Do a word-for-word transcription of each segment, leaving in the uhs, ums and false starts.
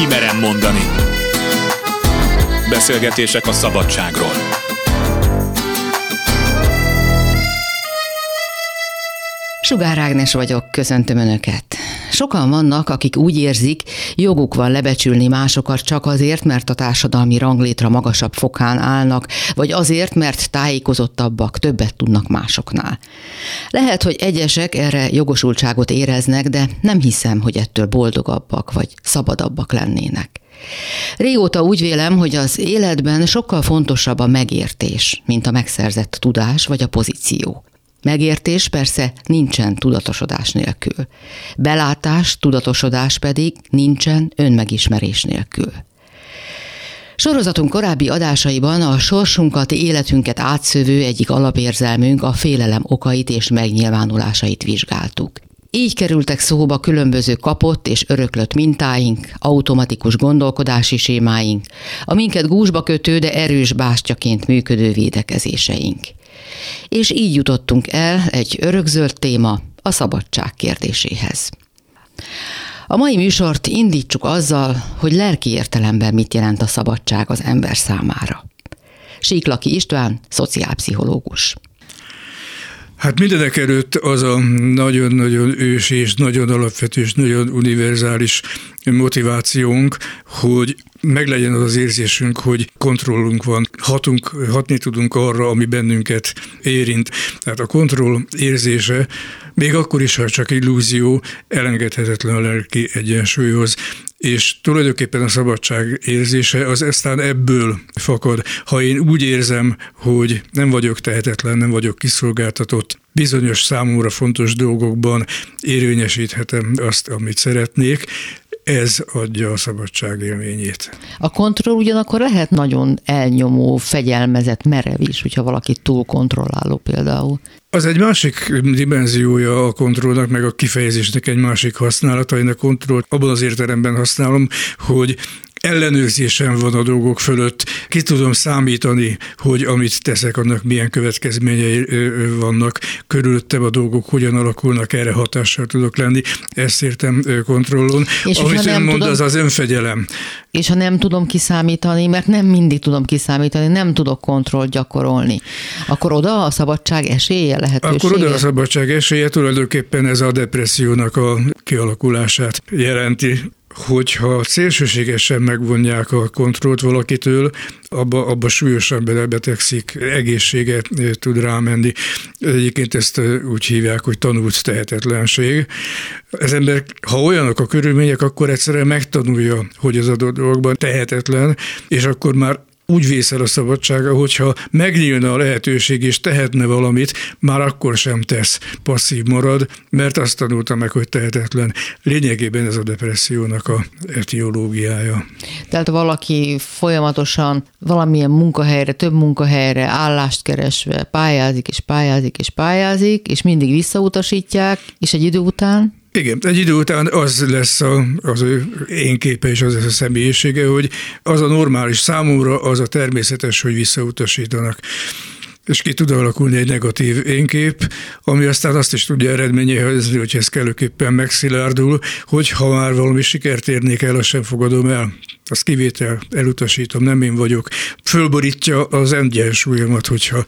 Ki merem mondani. Beszélgetések a szabadságról. Sugár Ágnes vagyok, köszöntöm Önöket. Sokan vannak, akik úgy érzik, joguk van lebecsülni másokat csak azért, mert a társadalmi ranglétra magasabb fokán állnak, vagy azért, mert tájékozottabbak, többet tudnak másoknál. Lehet, hogy egyesek erre jogosultságot éreznek, de nem hiszem, hogy ettől boldogabbak vagy szabadabbak lennének. Régóta úgy vélem, hogy az életben sokkal fontosabb a megértés, mint a megszerzett tudás vagy a pozíció. Megértés persze nincsen tudatosodás nélkül. Belátás, tudatosodás pedig nincsen önmegismerés nélkül. Sorozatunk korábbi adásaiban a sorsunkat, életünket átszövő egyik alapérzelmünk, a félelem okait és megnyilvánulásait vizsgáltuk. Így kerültek szóba különböző kapott és öröklött mintáink, automatikus gondolkodási sémáink, a minket gúzsba kötő, de erős bástyaként működő védekezéseink. És így jutottunk el egy örökzöld téma, a szabadság kérdéséhez. A mai műsort indítsuk azzal, hogy lelki értelemben mit jelent a szabadság az ember számára. Siklaki István, szociálpszichológus. Hát mindenek előtt az a nagyon-nagyon ősi és nagyon alapvető és nagyon univerzális motivációnk, hogy meglegyen az az érzésünk, hogy kontrollunk van, hatunk, hatni tudunk arra, ami bennünket érint. Tehát a kontroll érzése, még akkor is, ha csak illúzió, elengedhetetlen a lelki egyensúlyhoz. És tulajdonképpen a szabadság érzése az eztán ebből fakad. Ha én úgy érzem, hogy nem vagyok tehetetlen, nem vagyok kiszolgáltatott, bizonyos számomra fontos dolgokban érvényesíthetem azt, amit szeretnék, ez adja a szabadság élményét. A kontroll ugyanakkor lehet nagyon elnyomó, fegyelmezett, merev is, hogyha valaki túl kontrolláló például. Az egy másik dimenziója a kontrollnak, meg a kifejezésnek egy másik használata. Én a kontrollt abban az értelemben használom, hogy ellenőrzésem van a dolgok fölött, ki tudom számítani, hogy amit teszek, annak milyen következményei vannak, körülöttem a dolgok hogyan alakulnak, erre hatással tudok lenni, ezt értem kontrollon. És amit ön mond, az az önfegyelem. És ha nem tudom kiszámítani, mert nem mindig tudom kiszámítani, nem tudok kontrollt gyakorolni, akkor oda a szabadság esélye, lehetősége? Akkor oda a szabadság esélye, tulajdonképpen ez a depressziónak a kialakulását jelenti. Hogyha szélsőségesen megvonják a kontrollt valakitől, abba, abba súlyosan belebetegszik, egészsége tud rámenni. Egyébként ezt úgy hívják, hogy tanult tehetetlenség. Az ember, ha olyanok a körülmények, akkor egyszerűen megtanulja, hogy az adott dolgokban tehetetlen, és akkor már úgy vészel a szabadsága, hogyha megnyílna a lehetőség és tehetne valamit, már akkor sem tesz, passzív marad, mert azt tanulta meg, hogy tehetetlen. Lényegében ez a depressziónak a etiológiája. Tehát valaki folyamatosan valamilyen munkahelyre, több munkahelyre állást keresve pályázik és pályázik és pályázik, és mindig visszautasítják, és egy idő után... Igen, egy idő után az lesz a, az ő énképe és az lesz a személyisége, hogy az a normális számomra, az a természetes, hogy visszautasítanak. És ki tud alakulni egy negatív énkép, ami aztán azt is tudja eredményezni, hogy ez kellőképpen megszilárdul, hogy ha már valami sikert érnék el, azt sem fogadom el. Azt kivétel, elutasítom, nem én vagyok. Fölborítja az egyensúlyomat, hogyha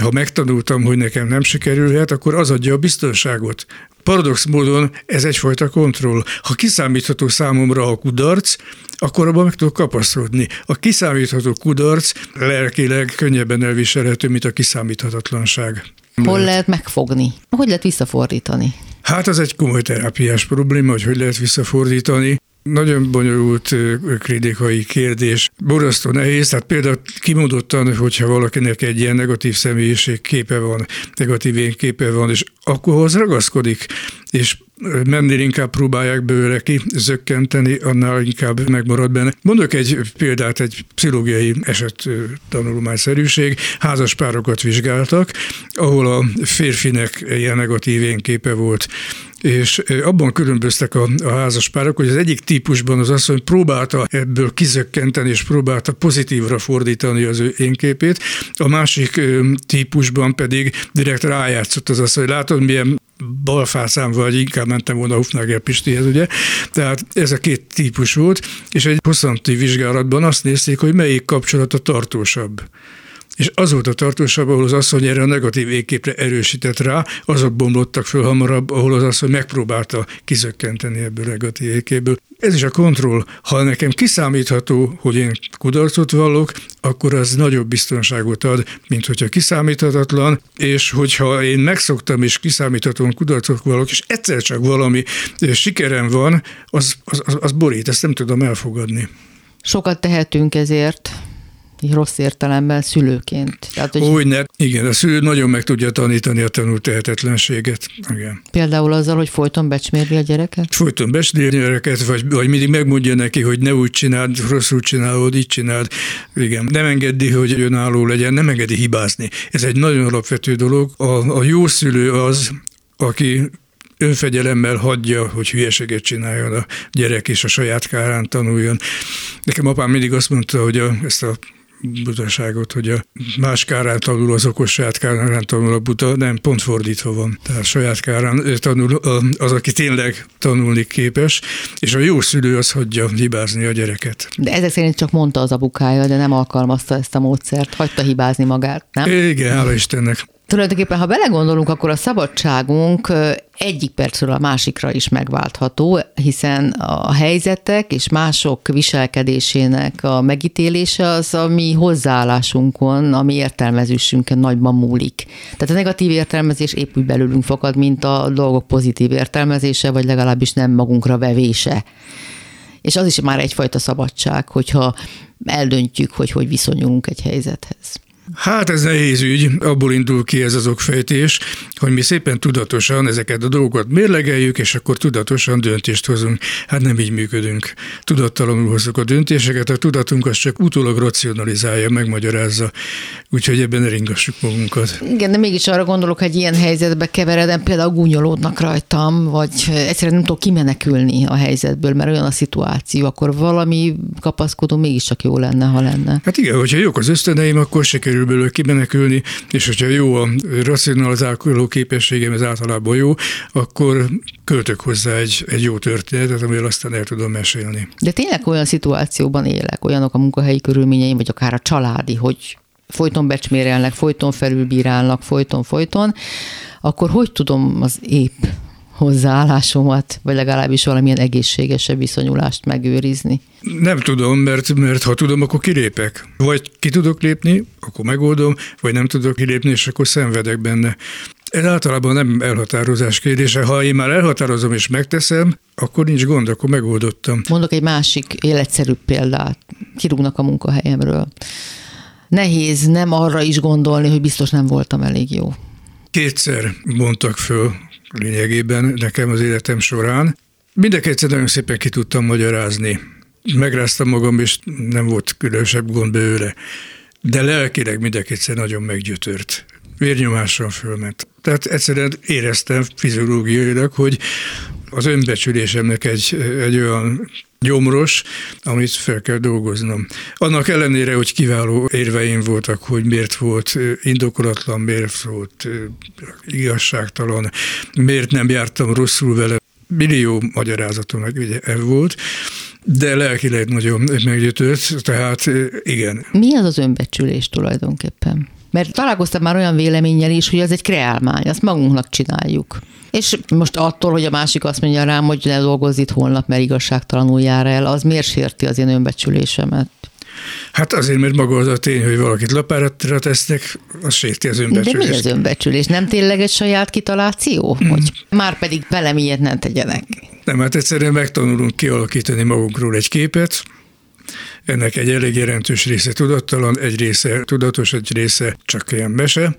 ha megtanultam, hogy nekem nem sikerülhet, akkor az adja a biztonságot. Paradox módon ez egyfajta kontroll. Ha kiszámítható számomra a kudarc, akkor abban meg tudok kapaszkodni. A kiszámítható kudarc lelkileg könnyebben elviselhető, mint a kiszámíthatatlanság. Hol lehet megfogni? Hogy lehet visszafordítani? Hát az egy komoly terápiás probléma, hogy hogy lehet visszafordítani. Nagyon bonyolult kritikai kérdés. Borzasztó nehéz, tehát például kimondottan, hogyha valakinek egy ilyen negatív személyiség képe van, negatív én képe van, és akkor az ragaszkodik, és mennél inkább próbálják belőle kizökkenteni, annál inkább megmarad benne. Mondok egy példát, egy pszichológiai eset tanulmányszerűség, házaspárokat vizsgáltak, ahol a férfinek ilyen negatív énképe volt, és abban különböztek a, a házaspárok, hogy az egyik típusban az asszony próbálta ebből kizökkenteni, és próbálta pozitívra fordítani az ő énképét, a másik típusban pedig direkt rájátszott az asszony, látod, milyen balfászámval, vagy inkább mentem volna a Hufnagel Pistihez, ugye? Tehát ez a két típus volt, és egy hosszanti vizsgálatban azt nézték, hogy melyik kapcsolat a tartósabb. És az volt a tartósabb, ahol az asszony erre a negatív végképre erősített rá, azok bomlottak föl hamarabb, ahol az asszony megpróbálta kizökkenteni ebből a negatív végképből. Ez is a kontroll. Ha nekem kiszámítható, hogy én kudarcot vallok, akkor az nagyobb biztonságot ad, mint hogyha kiszámíthatatlan, és hogyha én megszoktam és kiszámíthatóan kudarcot vallok, és egyszer csak valami sikerem van, az, az, az borít, ezt nem tudom elfogadni. Sokat tehetünk ezért. Így rossz értelemben szülőként. Tehát, hogy Hogyne. Igen, a szülő nagyon meg tudja tanítani a tanult tehetetlenséget. Igen. Például azzal, hogy folyton becsmérli a gyereket? Folyton becsmérli a gyereket, vagy, vagy mindig megmondja neki, hogy ne úgy csináld, rosszul csinálod, így csináld. Igen. Nem engedi, hogy önálló legyen, nem engedi hibázni. Ez egy nagyon alapvető dolog. A, a jó szülő az, aki önfegyelemmel hagyja, hogy hülyeséget csináljon a gyerek, és a saját kárán tanuljon. Nekem apám mindig azt mondta, hogy a, ezt a butaságot, hogy a más kárán tanul az okos, saját kárán tanul a buta, nem, pont fordítva van. Tehát saját kárán tanul az, aki tényleg tanulni képes, és a jó szülő az hagyja hibázni a gyereket. De ezek szerint csak mondta az apukája, de nem alkalmazta ezt a módszert, hagyta hibázni magát, nem? Igen, hála Istennek. Tulajdonképpen, ha belegondolunk, akkor a szabadságunk egyik percről a másikra is megváltható, hiszen a helyzetek és mások viselkedésének a megítélése az a mi hozzáállásunkon, a mi értelmezésünkön nagyban múlik. Tehát a negatív értelmezés épp úgy belőlünk fakad, mint a dolgok pozitív értelmezése, vagy legalábbis nem magunkra vevése. És az is már egyfajta szabadság, hogyha eldöntjük, hogy hogy viszonyulunk egy helyzethez. Hát ez nehéz ügy, abból indul ki ez az okfejtés, hogy mi szépen tudatosan ezeket a dolgokat mérlegeljük, és akkor tudatosan döntést hozunk. Hát nem így működünk. Tudattalanul hozzuk a döntéseket, a tudatunk az csak utólag racionalizálja, megmagyarázza, úgyhogy ebben ne ringassuk magunkat. Igen, de mégis arra gondolok, hogy ilyen helyzetbe keveredem, például gúnyolódnak rajtam, vagy egyszerűen nem tudok kimenekülni a helyzetből, mert olyan a szituáció, akkor valami kapaszkodó mégiscsak jó lenne, ha lenne. Hát igen, hogyha jók az ösztöneim, akkor se kerül belőle kimenekülni, és hogyha jó a racionalizáló képességem, ez általában jó, akkor költök hozzá egy, egy jó történetet, amivel aztán el tudom mesélni. De tényleg olyan szituációban élek, olyanok a munkahelyi körülményeim, vagy akár a családi, hogy folyton becsmérelnek, folyton felülbírálnak, folyton, folyton, akkor hogy tudom az épp hozzáállásomat, vagy legalábbis valamilyen egészségesebb viszonyulást megőrizni? Nem tudom, mert, mert ha tudom, akkor kilépek. Vagy ki tudok lépni, akkor megoldom, vagy nem tudok kilépni, és akkor szenvedek benne. Ez általában nem elhatározás kérdése. Ha én már elhatározom és megteszem, akkor nincs gond, akkor megoldottam. Mondok egy másik életszerűbb példát. Kirúgnak a munkahelyemről. Nehéz nem arra is gondolni, hogy biztos nem voltam elég jó. Kétszer mondtak föl lényegében nekem az életem során. Mindegyszer nagyon szépen ki tudtam magyarázni. Megráztam magam, és nem volt különösebb gond bőle. De lelkileg mindegyszer nagyon meggyötört. Vérnyomással fölment. Tehát egyszerűen éreztem fiziológiailag, hogy az önbecsülésemnek egy, egy olyan gyomros, amit fel kell dolgoznom. Annak ellenére, hogy kiváló érveim voltak, hogy miért volt indokolatlan, miért volt igazságtalan, miért nem jártam rosszul vele. Millió magyarázatom meg volt, de lelkileg nagyon meggyötört, tehát igen. Mi az az önbecsülés tulajdonképpen? Mert találkoztam már olyan véleménnyel is, hogy ez egy kreálmány, azt magunknak csináljuk. És most attól, hogy a másik azt mondja rám, hogy ne dolgozz itt holnap, mert igazságtalanul jár el, az miért sérti az én önbecsülésemet? Hát azért, mert maga az a tény, hogy valakit lapára tesznek, az sérti az önbecsülést. De mi az önbecsülés? Nem tényleg egy saját kitaláció? Mm. Hogy már pedig velem ilyet nem tegyenek. Nem, hát egyszerűen megtanulunk kialakítani magunkról egy képet. Ennek egy elég jelentős része tudattalan, egy része tudatos, egy része csak ilyen mese,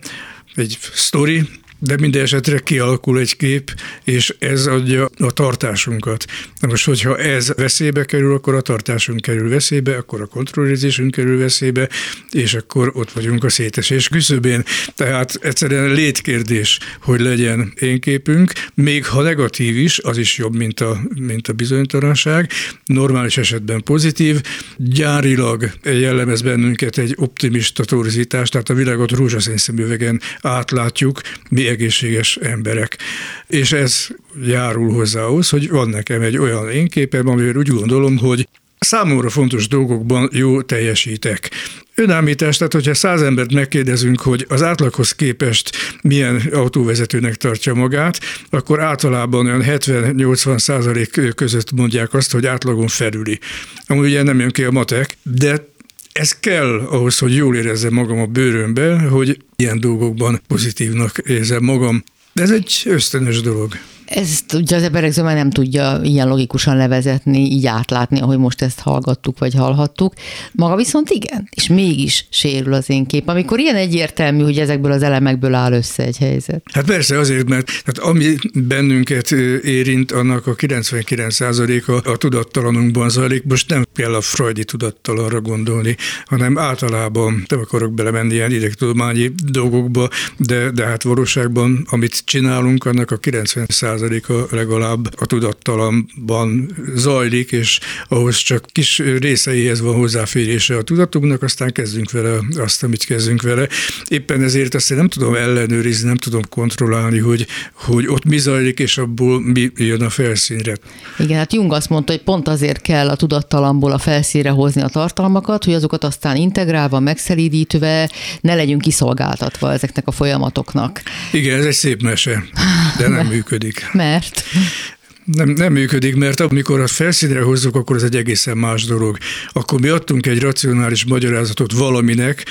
egy sztori, de minden esetre kialakul egy kép, és ez adja a tartásunkat. Na most, hogyha ez veszélybe kerül, akkor a tartásunk kerül veszélybe, akkor a kontrollizésünk kerül veszélybe, és akkor ott vagyunk a szétesés küszöbén. Tehát egyszerűen létkérdés, hogy legyen én képünk, még ha negatív is, az is jobb, mint a, mint a bizonytalanság, normális esetben pozitív, gyárilag jellemez bennünket egy optimista torzítás, tehát a világot rózsaszín szemüvegen átlátjuk, mi egészséges emberek. És ez járul hozzá ahhoz, hogy van nekem egy olyan én képem, amiről úgy gondolom, hogy számomra fontos dolgokban jó teljesítek. Önállítás, tehát hogyha száz embert megkérdezünk, hogy az átlaghoz képest milyen autóvezetőnek tartja magát, akkor általában olyan hetven-nyolcvan százalék között mondják azt, hogy átlagon felüli. Amúgy ugye nem jön ki a matek, de ez kell ahhoz, hogy jól érezzem magam a bőrömben, hogy ilyen dolgokban pozitívnak érzem magam. De ez egy ösztönös dolog. Ezt ugye az emberek zöme nem tudja ilyen logikusan levezetni, így átlátni, ahogy most ezt hallgattuk, vagy hallhattuk. Maga viszont igen, és mégis sérül az én kép, amikor ilyen egyértelmű, hogy ezekből az elemekből áll össze egy helyzet. Hát persze azért, mert hát ami bennünket érint, annak a kilencvenkilenc százaléka a tudattalanunkban zajlik. Most nem kell a freudi tudattalanra gondolni, hanem általában nem akarok belemenni ilyen idegtudományi dolgokba, de, de hát valóságban, amit csinálunk, annak a kilencven százaléka legalább a tudattalamban zajlik, és ahhoz csak kis részeihez van hozzáférése a tudatunknak, aztán kezdünk vele azt, amit kezdünk vele. Éppen ezért azt én nem tudom ellenőrizni, nem tudom kontrollálni, hogy, hogy ott mi zajlik, és abból mi jön a felszínre. Igen, hát Jung azt mondta, hogy pont azért kell a tudattalamból a felszínre hozni a tartalmakat, hogy azokat aztán integrálva, megszelídítve ne legyünk kiszolgáltatva ezeknek a folyamatoknak. Igen, ez egy szép mese, de nem működik. Mert? Nem, nem működik, mert amikor a felszínre hozzuk, akkor ez egy egészen más dolog. Akkor mi adtunk egy racionális magyarázatot valaminek,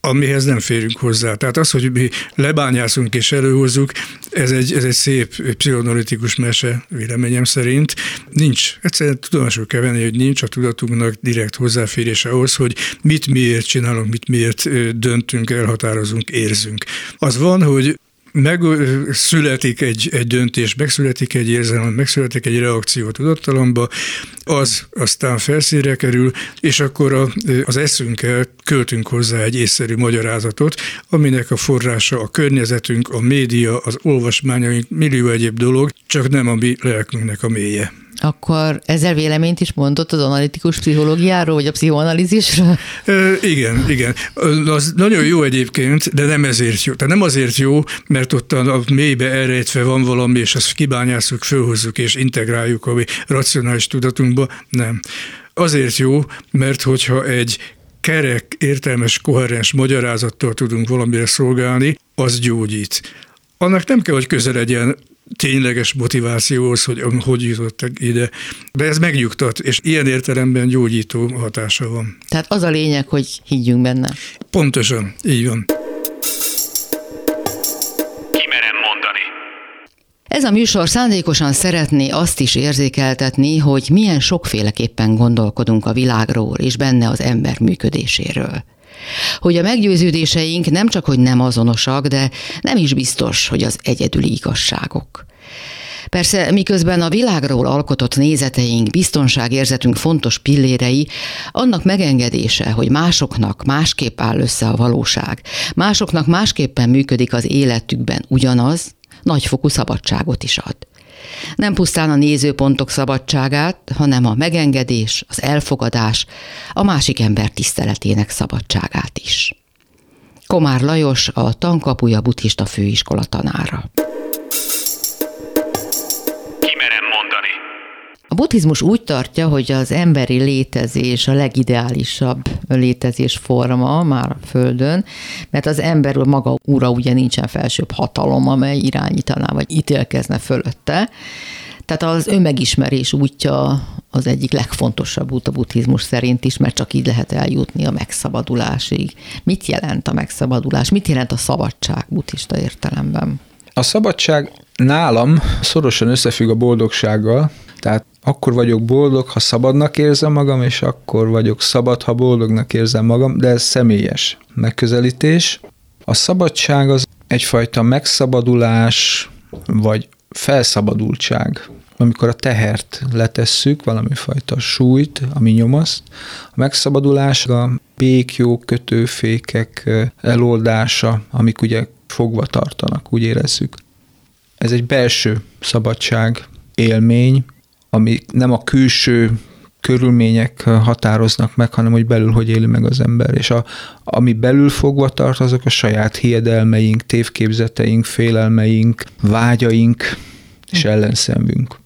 amihez nem férünk hozzá. Tehát az, hogy mi lebányászunk és előhozzuk, ez egy, ez egy szép pszichoanalitikus mese, véleményem szerint. Nincs, egyszerűen tudomásul kell venni, hogy nincs a tudatunknak direkt hozzáférése ahhoz, hogy mit miért csinálunk, mit miért döntünk, elhatározunk, érzünk. Az van, hogy megszületik egy, egy döntés, megszületik egy érzelem, megszületik egy reakció a tudattalamba, az aztán felszínre kerül, és akkor a, az eszünkkel költünk hozzá egy észszerű magyarázatot, aminek a forrása a környezetünk, a média, az olvasmányaink, millió egyéb dolog, csak nem a mi lelkünknek a mélye. Akkor ezzel véleményt is mondott az analitikus pszichológiáról, vagy a pszichoanalízisről? Igen, igen. Az nagyon jó egyébként, de nem ezért jó. Tehát nem azért jó, mert ott a mélybe elrejtve van valami, és azt kibányászunk, fölhozzuk és integráljuk a racionális tudatunkba. Nem. Azért jó, mert hogyha egy kerek, értelmes, koherens magyarázattal tudunk valamire szolgálni, az gyógyít. Annak nem kell, hogy közel legyen tényleges motivációhoz, hogy hogy jutottak ide. De ez megnyugtat, és ilyen értelemben gyógyító hatása van. Tehát az a lényeg, hogy higgyünk benne. Pontosan, így van. Ki merem mondani. Ez a műsor szándékosan szeretné azt is érzékeltetni, hogy milyen sokféleképpen gondolkodunk a világról, és benne az ember működéséről. Hogy a meggyőződéseink nem csak, hogy nem azonosak, de nem is biztos, hogy az egyedüli igazságok. Persze, miközben a világról alkotott nézeteink, biztonságérzetünk fontos pillérei, annak megengedése, hogy másoknak másképp áll össze a valóság, másoknak másképpen működik az életükben ugyanaz, nagyfokú szabadságot is ad. Nem pusztán a nézőpontok szabadságát, hanem a megengedés, az elfogadás, a másik ember tiszteletének szabadságát is. Komár Lajos, a Tankapuja buddhista főiskola tanára. Ki merem mondani? A buddhizmus úgy tartja, hogy az emberi létezés a legideálisabb létezésforma már a Földön, mert az ember maga ura, ugye nincsen felsőbb hatalom, amely irányítaná vagy ítélkezne fölötte. Tehát az önmegismerés útja az egyik legfontosabb út a buddhizmus szerint is, mert csak így lehet eljutni a megszabadulásig. Mit jelent a megszabadulás? Mit jelent a szabadság buddhista értelemben? A szabadság nálam szorosan összefügg a boldogsággal, tehát akkor vagyok boldog, ha szabadnak érzem magam, és akkor vagyok szabad, ha boldognak érzem magam, de ez személyes megközelítés. A szabadság az egyfajta megszabadulás, vagy felszabadultság. Amikor a tehert letesszük, valami fajta súlyt, ami nyomaszt, a megszabadulás a béklyók, kötőfékek eloldása, amik ugye fogva tartanak, úgy érezzük. Ez egy belső szabadság élmény, ami nem a külső körülmények határoznak meg, hanem hogy belül hogy éli meg az ember. És a, ami belül fogva tart, azok a saját hiedelmeink, tévképzeteink, félelmeink, vágyaink és ellenszenvünk.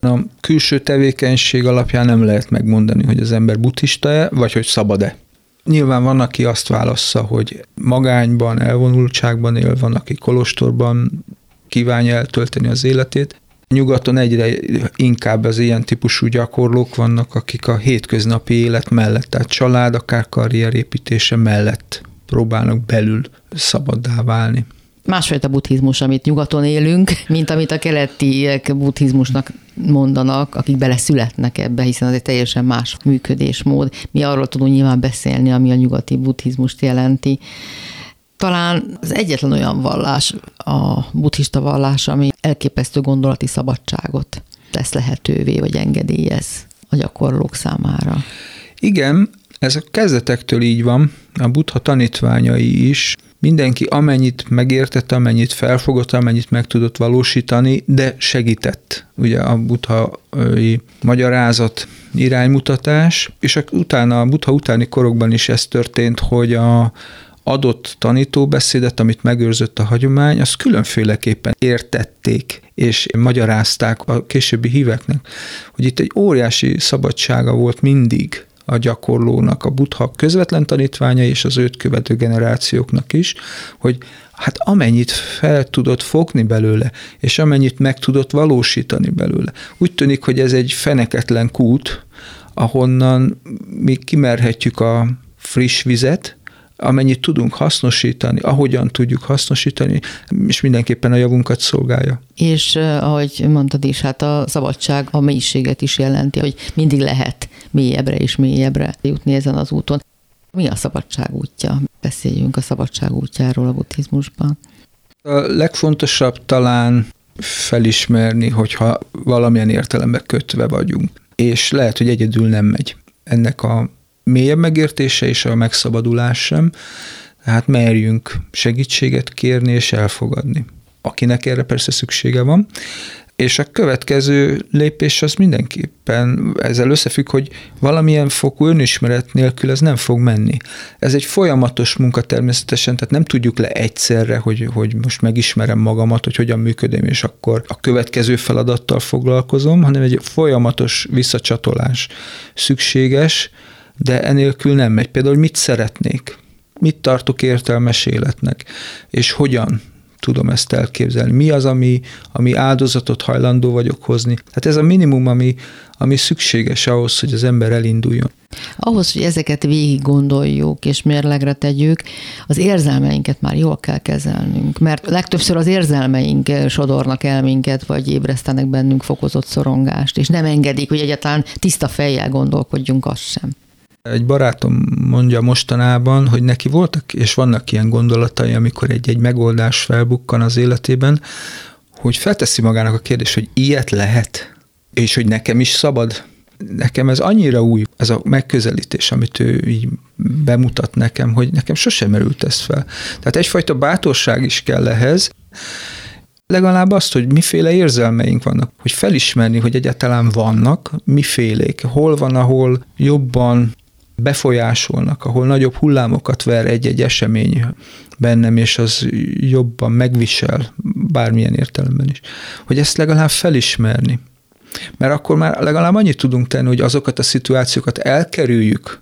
A külső tevékenység alapján nem lehet megmondani, hogy az ember buddhista-e, vagy hogy szabad-e. Nyilván van, aki azt válassza, hogy magányban, elvonultságban él, van, aki kolostorban kívánja eltölteni az életét. Nyugaton egyre inkább az ilyen típusú gyakorlók vannak, akik a hétköznapi élet mellett, tehát család, akár karrierépítése mellett próbálnak belül szabaddá válni. Másfajta buddhizmus, amit nyugaton élünk, mint amit a keletiek buddhizmusnak mondanak, akik beleszületnek ebbe, hiszen az egy teljesen más működésmód. Mi arról tudunk nyilván beszélni, ami a nyugati buddhizmust jelenti. Talán az egyetlen olyan vallás, a buddhista vallás, ami elképesztő gondolati szabadságot tesz lehetővé, vagy engedélyez a gyakorlók számára. Igen, ez a kezdetektől így van, a Buddha tanítványai is. Mindenki amennyit megértett, amennyit felfogott, amennyit meg tudott valósítani, de segített. Ugye a buddhai magyarázat, iránymutatás, és utána, a Buddha utáni korokban is ez történt, hogy a adott tanítóbeszédet, amit megőrzött a hagyomány, azt különféleképpen értették és magyarázták a későbbi híveknek, hogy itt egy óriási szabadsága volt mindig a gyakorlónak, a Buddha közvetlen tanítványai és az őt követő generációknak is, hogy hát amennyit fel tudott fogni belőle, és amennyit meg tudott valósítani belőle. Úgy tűnik, hogy ez egy feneketlen kút, ahonnan mi kimerhetjük a friss vizet, amennyit tudunk hasznosítani, ahogyan tudjuk hasznosítani, és mindenképpen a javunkat szolgálja. És ahogy mondtad is, hát a szabadság a mélységet is jelenti, hogy mindig lehet mélyebbre és mélyebbre jutni ezen az úton. Mi a szabadság útja? Beszéljünk a szabadság útjáról a buddhizmusban. A legfontosabb talán felismerni, hogyha valamilyen értelemben kötve vagyunk, és lehet, hogy egyedül nem megy ennek a mélyebb megértése és a megszabadulás sem, tehát merjünk segítséget kérni és elfogadni, akinek erre persze szüksége van. És a következő lépés az mindenképpen ezzel összefügg, hogy valamilyen fokú önismeret nélkül ez nem fog menni. Ez egy folyamatos munka természetesen, tehát nem tudjuk le egyszerre, hogy, hogy most megismerem magamat, hogy hogyan működöm, és akkor a következő feladattal foglalkozom, hanem egy folyamatos visszacsatolás szükséges, de enélkül nem megy. Például mit szeretnék? Mit tartok értelmes életnek? És hogyan tudom ezt elképzelni? Mi az, ami, ami áldozatot hajlandó vagyok hozni? Hát ez a minimum, ami, ami szükséges ahhoz, hogy az ember elinduljon. Ahhoz, hogy ezeket végig gondoljuk és mérlegre tegyük, az érzelmeinket már jól kell kezelnünk, mert legtöbbször az érzelmeink sodornak el minket, vagy ébresztenek bennünk fokozott szorongást, és nem engedik, hogy egyáltalán tiszta fejjel gondolkodjunk, azt sem. Egy barátom mondja mostanában, hogy neki voltak, és vannak ilyen gondolatai, amikor egy-egy megoldás felbukkan az életében, hogy felteszi magának a kérdést, hogy ilyet lehet, és hogy nekem is szabad. Nekem ez annyira új, ez a megközelítés, amit ő így bemutat nekem, hogy nekem sosem merült ez fel. Tehát egyfajta bátorság is kell ehhez. Legalább azt, hogy miféle érzelmeink vannak, hogy felismerni, hogy egyáltalán vannak, mifélék, hol van, ahol jobban befolyásolnak, ahol nagyobb hullámokat ver egy-egy esemény bennem, és az jobban megvisel bármilyen értelemben is. Hogy ezt legalább felismerni. Mert akkor már legalább annyit tudunk tenni, hogy azokat a szituációkat elkerüljük,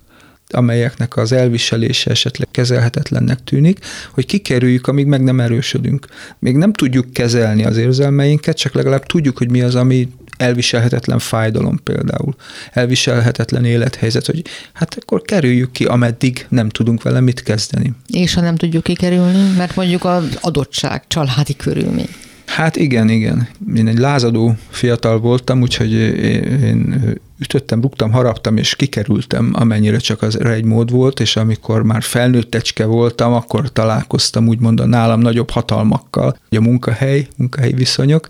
amelyeknek az elviselése esetleg kezelhetetlennek tűnik, hogy kikerüljük, amíg meg nem erősödünk. Még nem tudjuk kezelni az érzelmeinket, csak legalább tudjuk, hogy mi az, ami elviselhetetlen fájdalom például, elviselhetetlen élethelyzet, hogy hát akkor kerüljük ki, ameddig nem tudunk vele mit kezdeni. És ha nem tudjuk kikerülni, mert mondjuk az adottság, családi körülmény. Hát igen, igen. Én egy lázadó fiatal voltam, úgyhogy én ütöttem, rúgtam, haraptam, és kikerültem, amennyire csak az egy mód volt, és amikor már felnőttecske voltam, akkor találkoztam úgymond a nálam nagyobb hatalmakkal, a munkahely, munkahelyi viszonyok.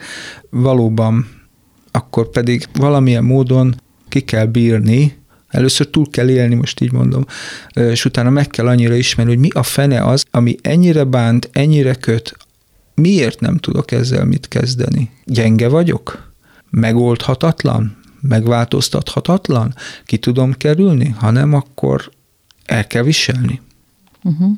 Valóban akkor pedig valamilyen módon ki kell bírni, először túl kell élni, most így mondom, és utána meg kell annyira ismerni, hogy mi a fene az, ami ennyire bánt, ennyire köt, miért nem tudok ezzel mit kezdeni? Gyenge vagyok? Megoldhatatlan? megváltoztathatatlan, ki tudom kerülni, hanem akkor el kell viselni. Uh-huh.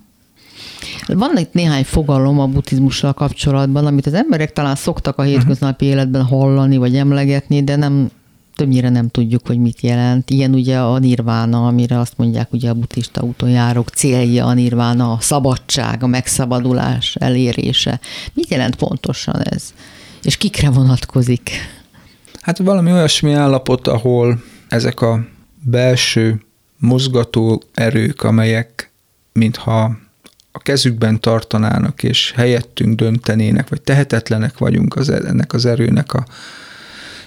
Van itt néhány fogalom a buddhizmussal kapcsolatban, amit az emberek talán szoktak a hétköznapi uh-huh. életben hallani, vagy emlegetni, de nem, többnyire nem tudjuk, hogy mit jelent. Ilyen ugye a nirvána, amire azt mondják, ugye a buddhista úton járók célja a nirvána, a szabadság, a megszabadulás elérése. Mit jelent pontosan ez? És kikre vonatkozik? Hát valami olyasmi állapot, ahol ezek a belső mozgató erők, amelyek mintha a kezükben tartanának, és helyettünk döntenének, vagy tehetetlenek vagyunk az, ennek az erőnek a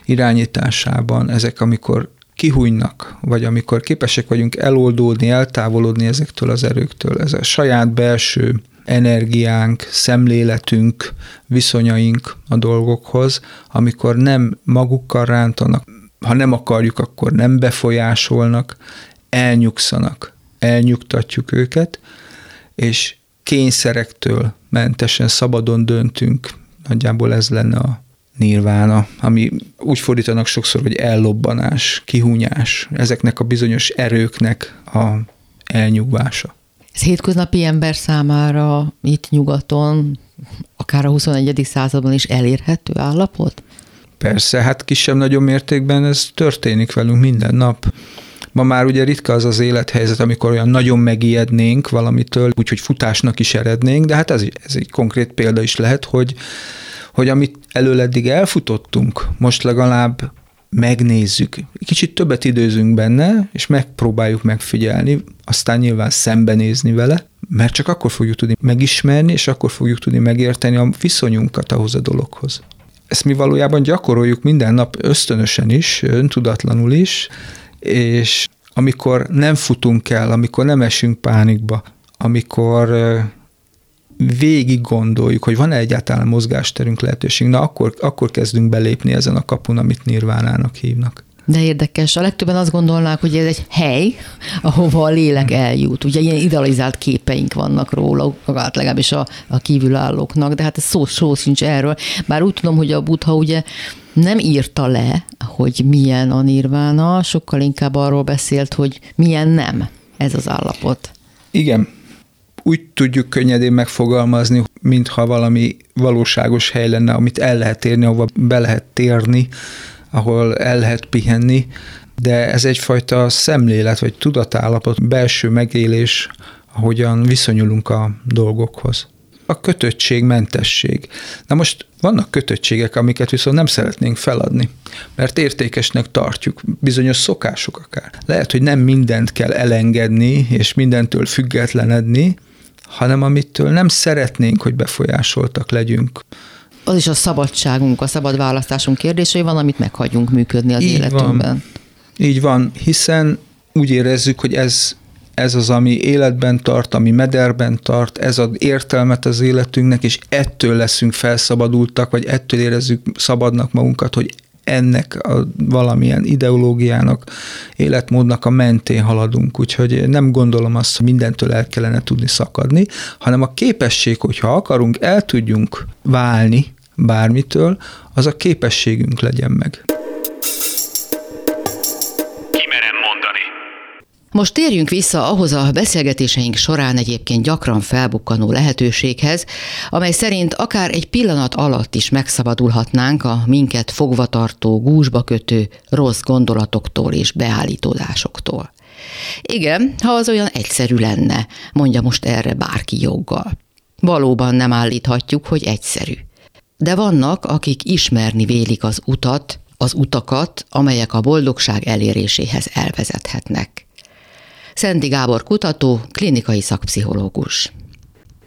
irányításában, ezek amikor kihújnak, vagy amikor képesek vagyunk eloldódni, eltávolodni ezektől az erőktől, ez a saját belső energiánk, szemléletünk, viszonyaink a dolgokhoz, amikor nem magukkal rántanak, ha nem akarjuk, akkor nem befolyásolnak, elnyugszanak, elnyugtatjuk őket, és kényszerektől mentesen, szabadon döntünk. Nagyjából ez lenne a nirvána, ami úgy fordítanak sokszor, hogy ellobbanás, kihúnyás, ezeknek a bizonyos erőknek a elnyugvása. Ez hétköznapi ember számára itt nyugaton, akár a huszonegyedik században is elérhető állapot? Persze, hát kisebb-nagyobb mértékben ez történik velünk minden nap. Ma már ugye ritka az az élethelyzet, amikor olyan nagyon megijednénk valamitől, úgyhogy futásnak is erednénk, de hát ez, ez egy konkrét példa is lehet, hogy, hogy amit elől eddig elfutottunk, most legalább megnézzük. Kicsit többet időzünk benne, és megpróbáljuk megfigyelni, aztán nyilván szembenézni vele, mert csak akkor fogjuk tudni megismerni, és akkor fogjuk tudni megérteni a viszonyunkat ahhoz a dologhoz. Ezt mi valójában gyakoroljuk minden nap ösztönösen is, öntudatlanul is, és amikor nem futunk el, amikor nem esünk pánikba, amikor végig gondoljuk, hogy van-e egyáltalán mozgásterünk, lehetőség, na akkor, akkor kezdünk belépni ezen a kapun, amit nirvánának hívnak. De érdekes. A legtöbben azt gondolnák, hogy ez egy hely, ahova a lélek eljut. Ugye ilyen idealizált képeink vannak róla, legalábbis a, a kívülállóknak, de hát szó, szó sincs erről. Bár úgy tudom, hogy a Buddha ugye nem írta le, hogy milyen a nirvána, sokkal inkább arról beszélt, hogy milyen nem ez az állapot. Igen. Úgy tudjuk könnyedén megfogalmazni, mintha valami valóságos hely lenne, amit el lehet érni, ahova be lehet térni, ahol el lehet pihenni, de ez egyfajta szemlélet, vagy tudatállapot, belső megélés, ahogyan viszonyulunk a dolgokhoz. A kötöttség, mentesség. Na most vannak kötöttségek, amiket viszont nem szeretnénk feladni, mert értékesnek tartjuk, bizonyos szokások akár. Lehet, hogy nem mindent kell elengedni, és mindentől függetlenedni, hanem amitől nem szeretnénk, hogy befolyásoltak legyünk. Az is a szabadságunk, a szabad választásunk kérdése, hogy van, amit meghagyunk működni az Így életünkben. Van. Így van, hiszen úgy érezzük, hogy ez, ez az, ami életben tart, ami mederben tart, ez ad értelmet az életünknek, és ettől leszünk felszabadultak, vagy ettől érezzük szabadnak magunkat, hogy ennek a valamilyen ideológiának, életmódnak a mentén haladunk. Úgyhogy nem gondolom azt, hogy mindentől el kellene tudni szakadni, hanem a képesség, hogyha akarunk, el tudjunk válni bármitől, az a képességünk legyen meg. Ki merem mondani. Most térjünk vissza ahhoz a beszélgetéseink során egyébként gyakran felbukkanó lehetőséghez, amely szerint akár egy pillanat alatt is megszabadulhatnánk a minket fogvatartó, gúzsba kötő rossz gondolatoktól és beállítódásoktól. Igen, ha az olyan egyszerű lenne, mondja most erre bárki joggal. Valóban nem állíthatjuk, hogy egyszerű. De vannak, akik ismerni vélik az utat, az utakat, amelyek a boldogság eléréséhez elvezethetnek. Szenti Gábor kutató, klinikai szakpszichológus.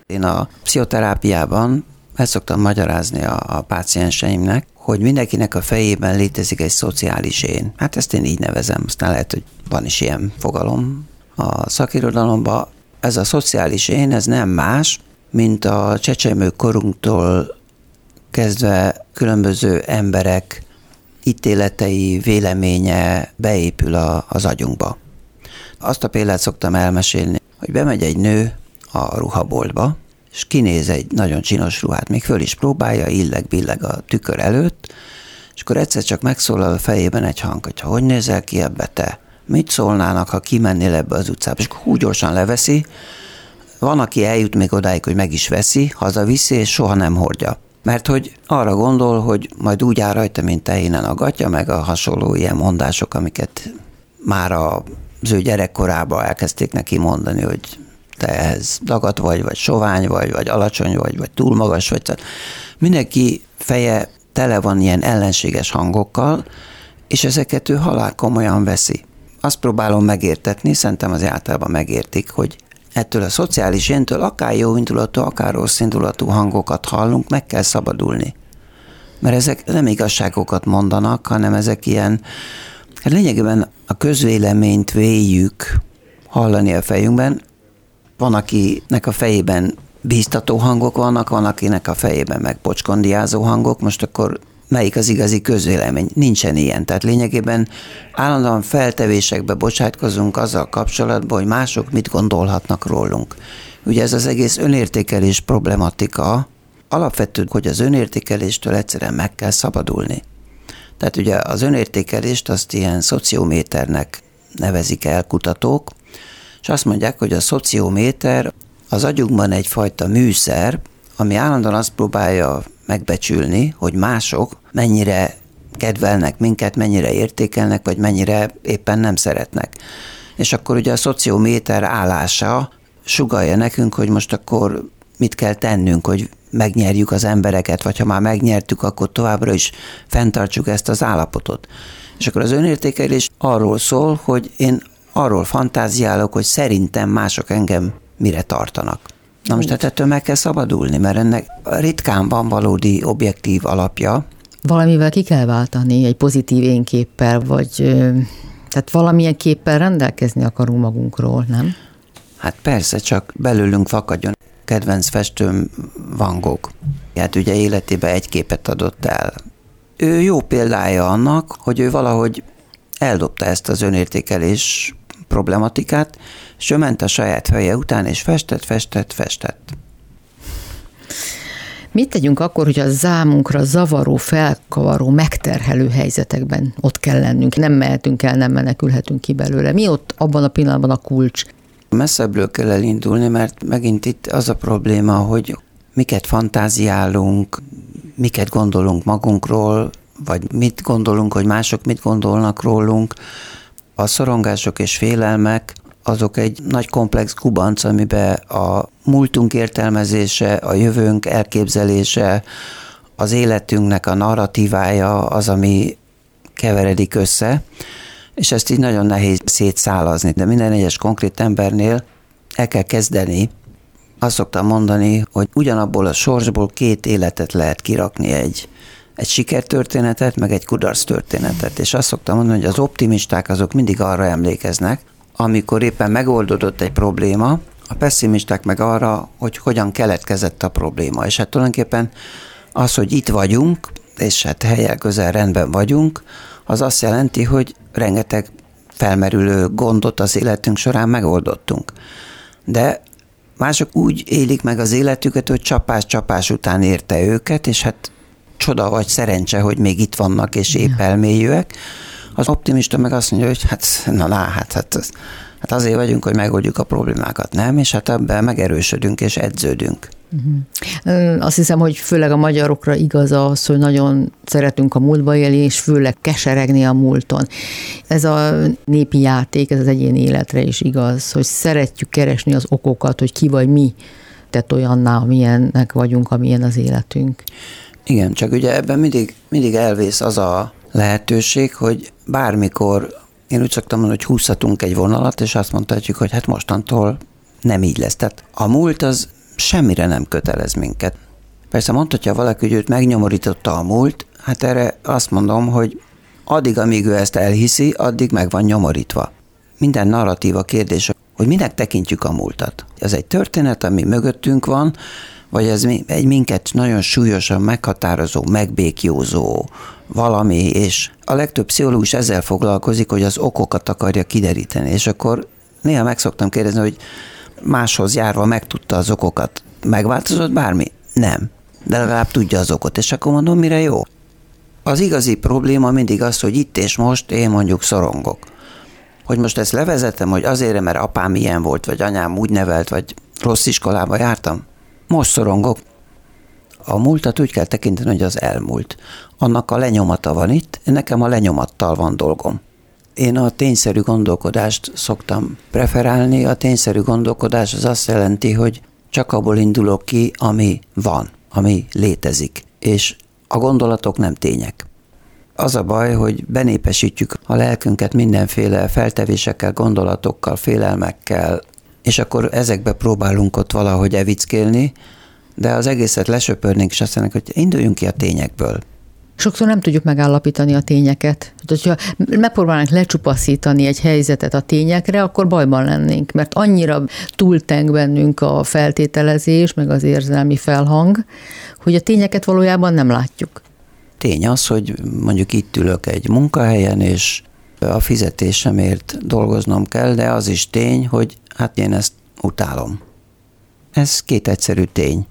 Én a pszichoterápiában el szoktam magyarázni a, a pácienseimnek, hogy mindenkinek a fejében létezik egy szociális én. Hát ezt én így nevezem, aztán lehet, hogy van is ilyen fogalom a szakirodalomban. Ez a szociális én, ez nem más, mint a csecsemő korunktól kezdve különböző emberek ítéletei, véleménye beépül a, az agyunkba. Azt a példát szoktam elmesélni, hogy bemegy egy nő a ruhaboltba, és kinéz egy nagyon csinos ruhát, még föl is próbálja, illeg-billeg a tükör előtt, és akkor egyszer csak megszólal a fejében egy hang, hogy hogy nézel ki ebbe te? Mit szólnának, ha kimennél ebbe az utcába? És akkor úgy gyorsan leveszi, van, aki eljut még odáig, hogy meg is veszi, hazaviszi, és soha nem hordja. Mert hogy arra gondol, hogy majd úgy áll rajta, mint tehénen a gatya, meg a hasonló ilyen mondások, amiket már az ő gyerekkorában elkezdték neki mondani, hogy te ehhez dagat vagy, vagy sovány vagy, vagy alacsony vagy, vagy túl magas vagy. Mindenki feje tele van ilyen ellenséges hangokkal, és ezeket ő halál komolyan veszi. Azt próbálom megértetni, szerintem az általában megértik, hogy ettől a szociális éntől akár jó indulatú, akár rossz indulatú hangokat hallunk, meg kell szabadulni. Mert ezek nem igazságokat mondanak, hanem ezek ilyen, hát lényegében a közvéleményt véljük hallani a fejünkben. Van, akinek a fejében bíztató hangok vannak, van, akinek a fejében meg pocskondiázó hangok, most akkor melyik az igazi közvélemény? Nincsen ilyen. Tehát lényegében állandóan feltevésekbe bocsátkozunk azzal kapcsolatban, hogy mások mit gondolhatnak rólunk. Ugye ez az egész önértékelés problematika. Alapvető, hogy az önértékeléstől egyszerűen meg kell szabadulni. Tehát ugye az önértékelést azt ilyen szociométernek nevezik el kutatók, és azt mondják, hogy a szociométer az agyunkban egyfajta műszer, ami állandóan azt próbálja megbecsülni, hogy mások mennyire kedvelnek minket, mennyire értékelnek, vagy mennyire éppen nem szeretnek. És akkor ugye a szociométer állása sugallja nekünk, hogy most akkor mit kell tennünk, hogy megnyerjük az embereket, vagy ha már megnyertük, akkor továbbra is fenntartsuk ezt az állapotot. És akkor az önértékelés arról szól, hogy én arról fantáziálok, hogy szerintem mások engem mire tartanak. Na most hát ettől meg kell szabadulni, mert ennek ritkán van valódi objektív alapja. Valamivel ki kell váltani, egy pozitív énképpel, vagy tehát valamilyen képpel rendelkezni akarunk magunkról, nem? Hát persze, csak belőlünk fakadjon. Kedvenc festőm Van Gogh. Hát ugye életében egy képet adott el. Ő jó példája annak, hogy ő valahogy eldobta ezt az önértékelés problematikát, és ő ment a saját feje után, és festett, festett, festett. Mit tegyünk akkor, hogy a számunkra zavaró, felkavaró, megterhelő helyzetekben ott kell lennünk? Nem mehetünk el, nem menekülhetünk ki belőle. Mi ott abban a pillanatban a kulcs? Messzebbről kell elindulni, mert megint itt az a probléma, hogy miket fantáziálunk, miket gondolunk magunkról, vagy mit gondolunk, hogy mások mit gondolnak rólunk. A szorongások és félelmek azok egy nagy komplex kubanc, amiben a múltunk értelmezése, a jövőnk elképzelése, az életünknek a narratívája az, ami keveredik össze, és ezt így nagyon nehéz szétszálazni, de minden egyes konkrét embernél el kell kezdeni. Azt szoktam mondani, hogy ugyanabból a sorsból két életet lehet kirakni, egy egy sikertörténetet, meg egy kudarctörténetet. És azt szoktam mondani, hogy az optimisták azok mindig arra emlékeznek, amikor éppen megoldódott egy probléma, a pessimisták meg arra, hogy hogyan keletkezett a probléma. És hát tulajdonképpen az, hogy itt vagyunk, és hát helyel közel rendben vagyunk, az azt jelenti, hogy rengeteg felmerülő gondot az életünk során megoldottunk. De mások úgy élik meg az életüket, hogy csapás-csapás után érte őket, és hát csoda vagy szerencse, hogy még itt vannak és épp elmélyűek. Az optimista meg azt mondja, hogy hát na, na hát, hát, hát azért vagyunk, hogy megoldjuk a problémákat, nem? És hát ebben megerősödünk és edződünk. Uh-huh. Azt hiszem, hogy főleg a magyarokra igaz az, hogy nagyon szeretünk a múltba élni, és főleg keseregni a múlton. Ez a népi játék, ez az egyéni életre is igaz, hogy szeretjük keresni az okokat, hogy ki vagy mi tett olyanná, amilyennek vagyunk, amilyen az életünk. Igen, csak ugye ebben mindig, mindig elvész az a lehetőség, hogy bármikor, én úgy szoktam mondani, hogy húzhatunk egy vonalat, és azt mondhatjuk, hogy hát mostantól nem így lesz. Tehát a múlt az semmire nem kötelez minket. Persze mondhatja valaki, hogy őt megnyomorította a múlt, hát erre azt mondom, hogy addig, amíg ő ezt elhiszi, addig meg van nyomorítva. Minden narratíva kérdés, hogy minek tekintjük a múltat. Ez egy történet, ami mögöttünk van, vagy ez egy minket nagyon súlyosan meghatározó, megbékjózó valami, és a legtöbb pszichológus ezzel foglalkozik, hogy az okokat akarja kideríteni, és akkor néha meg szoktam kérdezni, hogy máshoz járva megtudta az okokat. Megváltozott bármi? Nem. De legalább tudja az okot, és akkor mondom, mire jó. Az igazi probléma mindig az, hogy itt és most én mondjuk szorongok. Hogy most ezt levezetem, hogy azért, mert apám ilyen volt, vagy anyám úgy nevelt, vagy rossz iskolába jártam, most szorongok. A múltat úgy kell tekinteni, hogy az elmúlt. Annak a lenyomata van itt, nekem a lenyomattal van dolgom. Én a tényszerű gondolkodást szoktam preferálni. A tényszerű gondolkodás az azt jelenti, hogy csak abból indulok ki, ami van, ami létezik. És a gondolatok nem tények. Az a baj, hogy benépesítjük a lelkünket mindenféle feltevésekkel, gondolatokkal, félelmekkel, és akkor ezekbe próbálunk ott valahogy evickélni, de az egészet lesöpörnénk, és azt mondjuk, hogy induljunk ki a tényekből. Sokszor nem tudjuk megállapítani a tényeket. Ha megpróbálnánk lecsupaszítani egy helyzetet a tényekre, akkor bajban lennénk, mert annyira túlteng bennünk a feltételezés, meg az érzelmi felhang, hogy a tényeket valójában nem látjuk. Tény az, hogy mondjuk itt ülök egy munkahelyen, és a fizetésemért dolgoznom kell, de az is tény, hogy hát én ezt utálom. Ez két egyszerű tény.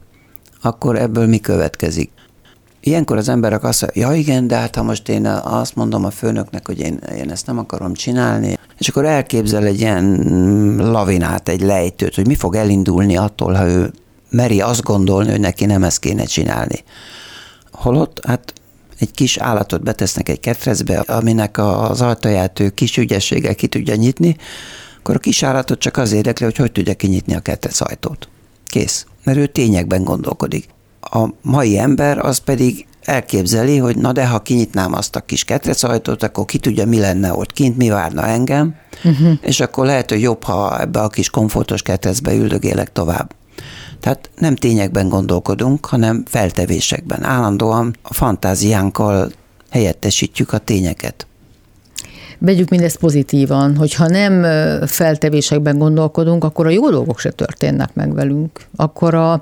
Akkor ebből mi következik? Ilyenkor az emberek azt mondja, ja igen, de hát ha most én azt mondom a főnöknek, hogy én, én ezt nem akarom csinálni, és akkor elképzel egy ilyen lavinát, egy lejtőt, hogy mi fog elindulni attól, ha ő meri azt gondolni, hogy neki nem ezt kéne csinálni. Holott, hát egy kis állatot betesznek egy ketrecbe, aminek az ajtaját ő kis ügyességgel ki tudja nyitni, akkor a kis állatot csak az érdekli, hogy hogy tudja kinyitni a ketrec ajtót. Kész. Mert ő tényekben gondolkodik. A mai ember az pedig elképzeli, hogy na de ha kinyitnám azt a kis ketrecajtót, akkor ki tudja, mi lenne ott kint, mi várna engem, uh-huh. és akkor lehet, hogy jobb, ha ebbe a kis komfortos ketrecbe üldögélek tovább. Tehát nem tényekben gondolkodunk, hanem feltevésekben. Állandóan a fantáziánkkal helyettesítjük a tényeket. Vegyük mindezt pozitívan, hogyha nem feltevésekben gondolkodunk, akkor a jó dolgok se történnek meg velünk. Akkor a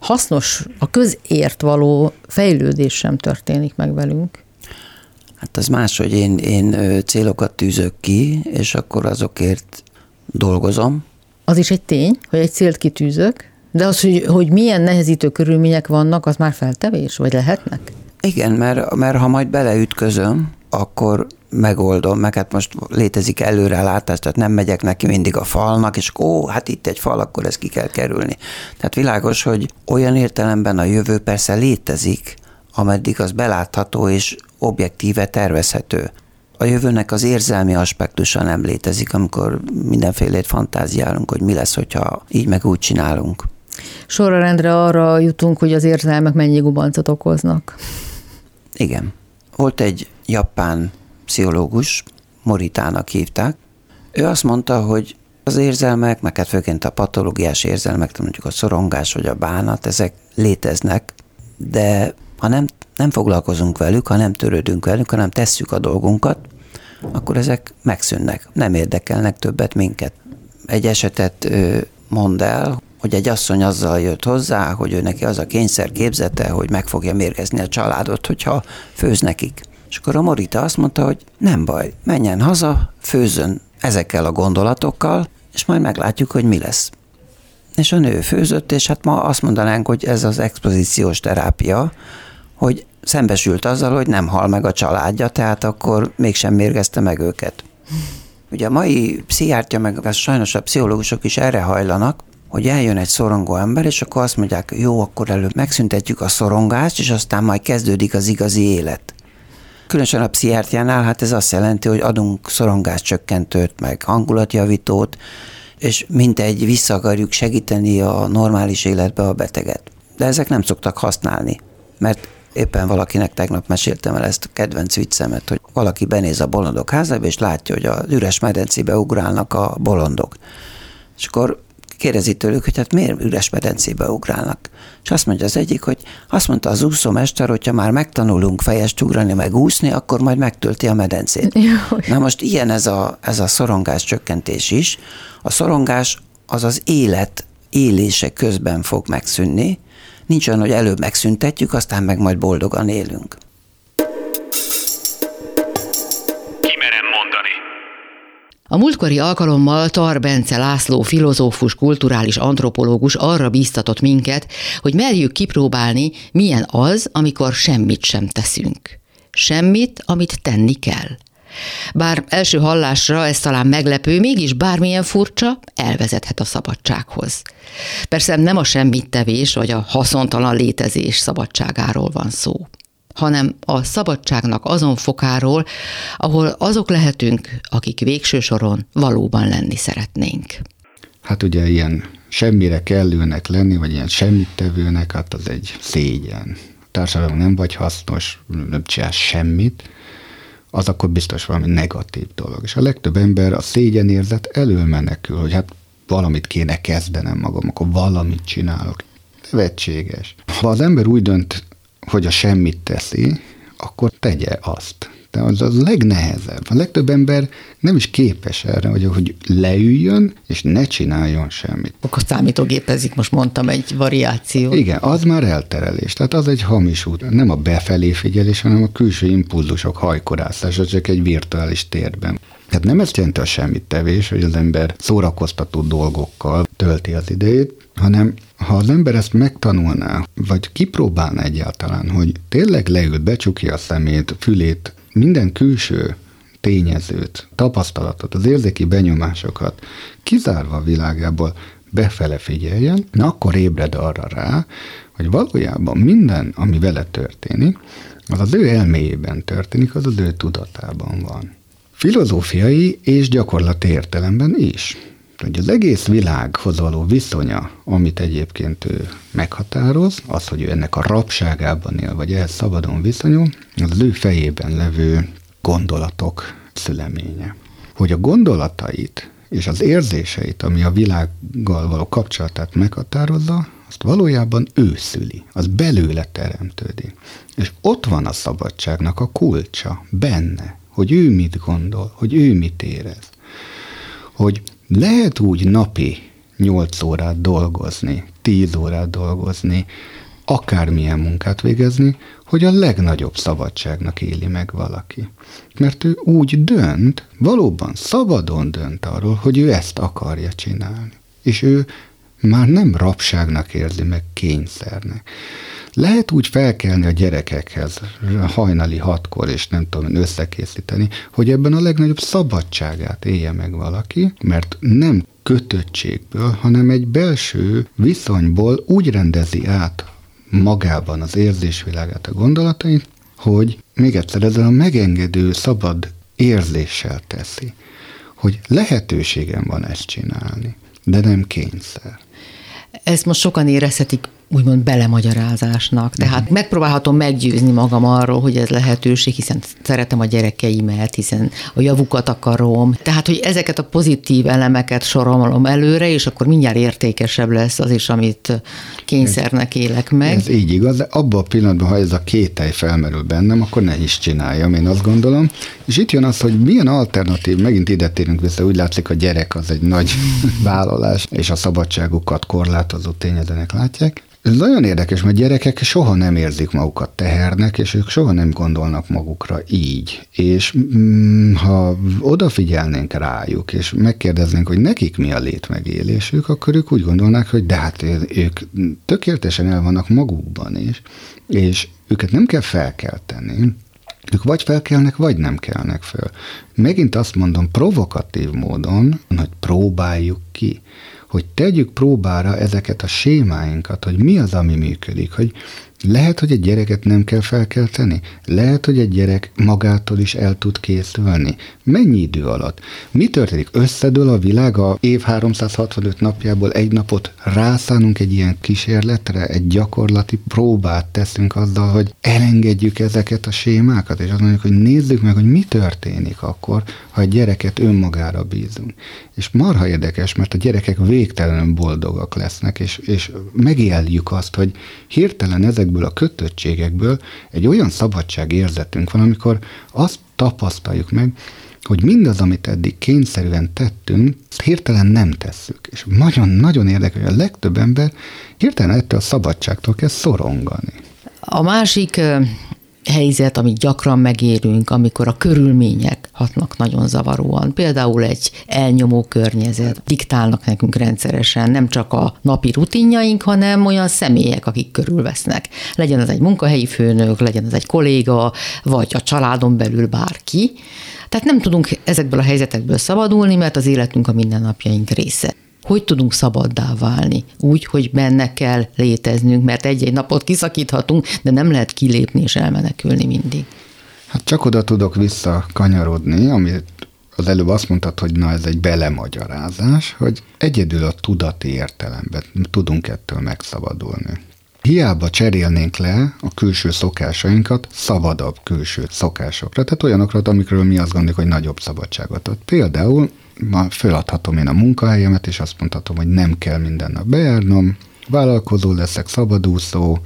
hasznos, a közért való fejlődés sem történik meg velünk. Hát az más, hogy én, én célokat tűzök ki, és akkor azokért dolgozom. Az is egy tény, hogy egy célt kitűzök, de az, hogy, hogy milyen nehezítő körülmények vannak, az már feltevés, vagy lehetnek? Igen, mert, mert ha majd beleütközöm, akkor megoldom, meg hát most létezik előrelátás, tehát nem megyek neki mindig a falnak, és ó, hát itt egy fal, akkor ezt ki kell kerülni. Tehát világos, hogy olyan értelemben a jövő persze létezik, ameddig az belátható és objektíve tervezhető. A jövőnek az érzelmi aspektusa nem létezik, amikor mindenfélét fantáziálunk, hogy mi lesz, hogyha így meg úgy csinálunk. Sorra rendre arra jutunk, hogy az érzelmek mennyi gubancot okoznak. Igen. Volt egy japán pszichológus, Moritának hívták. Ő azt mondta, hogy az érzelmek, meg hát főként a patológiás érzelmek, mondjuk a szorongás vagy a bánat, ezek léteznek, de ha nem, nem foglalkozunk velük, ha nem törődünk velük, hanem tesszük a dolgunkat, akkor ezek megszűnnek, nem érdekelnek többet minket. Egy esetet mond el, hogy egy asszony azzal jött hozzá, hogy ő neki az a kényszer képzete, hogy meg fogja mérgezni a családot, hogyha főz nekik. És akkor a Morita azt mondta, hogy nem baj, menjen haza, főzön ezekkel a gondolatokkal, és majd meglátjuk, hogy mi lesz. És a nő főzött, és hát ma azt mondanánk, hogy ez az expozíciós terápia, hogy szembesült azzal, hogy nem hal meg a családja, tehát akkor mégsem mérgezte meg őket. Ugye a mai pszichiátria, meg sajnos a pszichológusok is erre hajlanak, hogy eljön egy szorongó ember, és akkor azt mondják, jó, akkor előbb megszüntetjük a szorongást, és aztán majd kezdődik az igazi élet. Különösen a pszichiátriánál hát ez azt jelenti, hogy adunk szorongáscsökkentőt, meg hangulatjavítót, és mintegy vissza akarjuk segíteni a normális életbe a beteget. De ezek nem szoktak használni, mert éppen valakinek tegnap meséltem el ezt a kedvenc viccemet, hogy valaki benéz a bolondok házába, és látja, hogy az üres medencébe ugrálnak a bolondok. És akkor kérdezi tőlük, hogy hát miért üres medencébe ugrálnak. És azt mondja az egyik, hogy azt mondta az úszómester, hogyha már megtanulunk fejest ugrani, meg úszni, akkor majd megtölti a medencét. Jó. Na most ilyen ez a, ez a szorongás csökkentés is. A szorongás az az élet élése közben fog megszűnni. Nincs olyan, hogy előbb megszüntetjük, aztán meg majd boldogan élünk. A múltkori alkalommal Tarr Bence László filozófus, kulturális antropológus arra bíztatott minket, hogy merjük kipróbálni, milyen az, amikor semmit sem teszünk. semmit, amit tenni kell. Bár első hallásra ez talán meglepő, mégis bármilyen furcsa, elvezethet a szabadsághoz. Persze nem a semmittevés vagy a haszontalan létezés szabadságáról van szó, hanem a szabadságnak azon fokáról, ahol azok lehetünk, akik végső soron valóban lenni szeretnénk. Hát ugye ilyen semmire kellőnek lenni, vagy ilyen semmittevőnek, hát az egy szégyen. A társadalom nem vagy hasznos, nem csinál semmit, az akkor biztos valami negatív dolog. És a legtöbb ember a szégyenérzet elől menekül, hogy hát valamit kéne kezdenem magam, akkor valamit csinálok. Nevetséges. Ha az ember úgy dönt, hogy a semmit teszi, akkor tegye azt. De az a legnehezebb. A legtöbb ember nem is képes erre, hogy, hogy leüljön, és ne csináljon semmit. Akkor számítógépezik, most mondtam, egy variáció. Igen, az már elterelés. Tehát az egy hamis út. Nem a befelé figyelés, hanem a külső impulzusok hajkorászása, csak egy virtuális térben. Tehát nem ezt jelenti a semmittevés, hogy az ember szórakoztató dolgokkal tölti az idejét, hanem ha az ember ezt megtanulná, vagy kipróbálná egyáltalán, hogy tényleg leül, becsukja a szemét, fülét, minden külső tényezőt, tapasztalatot, az érzéki benyomásokat kizárva a világából befele figyeljen, na akkor ébred arra rá, hogy valójában minden, ami vele történik, az az ő elméjében történik, az az ő tudatában van. Filozófiai és gyakorlati értelemben is. Hogy az egész világhoz való viszonya, amit egyébként ő meghatároz, az, hogy ő ennek a rabságában él, vagy ehhez szabadon viszonyul, az az ő fejében levő gondolatok szüleménye. Hogy a gondolatait és az érzéseit, ami a világgal való kapcsolatát meghatározza, azt valójában ő szüli, az belőle teremtődik. És ott van a szabadságnak a kulcsa, benne, hogy ő mit gondol, hogy ő mit érez. Hogy lehet úgy napi nyolc órát dolgozni, tíz órát dolgozni, akármilyen munkát végezni, hogy a legnagyobb szabadságnak éli meg valaki. Mert ő úgy dönt, valóban szabadon dönt arról, hogy ő ezt akarja csinálni. És ő már nem rabságnak érzi, meg kényszernek. Lehet úgy felkelni a gyerekekhez hajnali hatkor, és nem tudom összekészíteni, hogy ebben a legnagyobb szabadságát élje meg valaki, mert nem kötöttségből, hanem egy belső viszonyból úgy rendezi át magában az érzésvilágát, a gondolatait, hogy még egyszer ezzel a megengedő, szabad érzéssel teszi, hogy lehetőségem van ezt csinálni, de nem kényszer. Ezt most sokan érezhetik úgymond belemagyarázásnak. Tehát uh-huh. megpróbálhatom meggyőzni magam arról, hogy ez lehetőség, hiszen szeretem a gyerekeimet, hiszen a javukat akarom. Tehát, hogy ezeket a pozitív elemeket sorolom előre, és akkor mindjárt értékesebb lesz az is, amit kényszernek élek meg. Ez így igaz, de abban a pillanatban, ha ez a kételj felmerül bennem, akkor ne is csináljam, én azt gondolom. És itt jön az, hogy milyen alternatív, megint ide térünk vissza, úgy látszik, a gyerek az egy nagy vállalás, és a szabadságukat korlátozó tényezőnek látják. Ez nagyon érdekes, mert gyerekek soha nem érzik magukat tehernek, és ők soha nem gondolnak magukra így. És mm, ha odafigyelnénk rájuk, és megkérdeznénk, hogy nekik mi a létmegélésük, akkor ők úgy gondolnák, hogy de hát ők tökéletesen el vannak magukban is, és őket nem kell felkelteni. Ők vagy felkelnek, vagy nem kelnek föl. Megint azt mondom provokatív módon, hogy próbáljuk ki, hogy tegyük próbára ezeket a sémáinkat, hogy mi az, ami működik, hogy lehet, hogy egy gyereket nem kell felkelteni, lehet, hogy egy gyerek magától is el tud készülni. Mennyi idő alatt? Mi történik? Összedől a világ a év háromszázhatvanöt napjából egy napot rászánunk egy ilyen kísérletre, egy gyakorlati próbát teszünk azzal, hogy elengedjük ezeket a sémákat, és azt mondjuk, hogy nézzük meg, hogy mi történik akkor, ha egy gyereket önmagára bízunk. És marha érdekes, mert a gyerekek végtelenül boldogak lesznek, és, és megéljük azt, hogy hirtelen ezek a kötöttségekből egy olyan szabadságérzetünk van, amikor azt tapasztaljuk meg, hogy mindaz, amit eddig kényszerűen tettünk, hirtelen nem tesszük. És nagyon-nagyon érdekes, hogy a legtöbb ember hirtelen ettől a szabadságtól kezd szorongani. A másik helyzet, amit gyakran megérünk, amikor a körülmények hatnak nagyon zavaróan. Például egy elnyomó környezet. Diktálnak nekünk rendszeresen nem csak a napi rutinjaink, hanem olyan személyek, akik körülvesznek. Legyen ez egy munkahelyi főnök, legyen ez egy kolléga, vagy a családon belül bárki. Tehát nem tudunk ezekből a helyzetekből szabadulni, mert az életünk a mindennapjaink része. Hogy tudunk szabaddá válni? Úgy, hogy benne kell léteznünk, mert egy-egy napot kiszakíthatunk, de nem lehet kilépni és elmenekülni mindig. Hát csak oda tudok visszakanyarodni, amit az előbb azt mondtad, hogy na ez egy belemagyarázás, hogy egyedül a tudati értelemben tudunk ettől megszabadulni. Hiába cserélnénk le a külső szokásainkat szabadabb külső szokásokra, tehát olyanokra, amikről mi azt gondoljuk, hogy nagyobb szabadságot ad. Például ma föladhatom én a munkahelyemet, és azt mondhatom, hogy nem kell minden nap bejárnom, vállalkozó leszek, szabadúszó,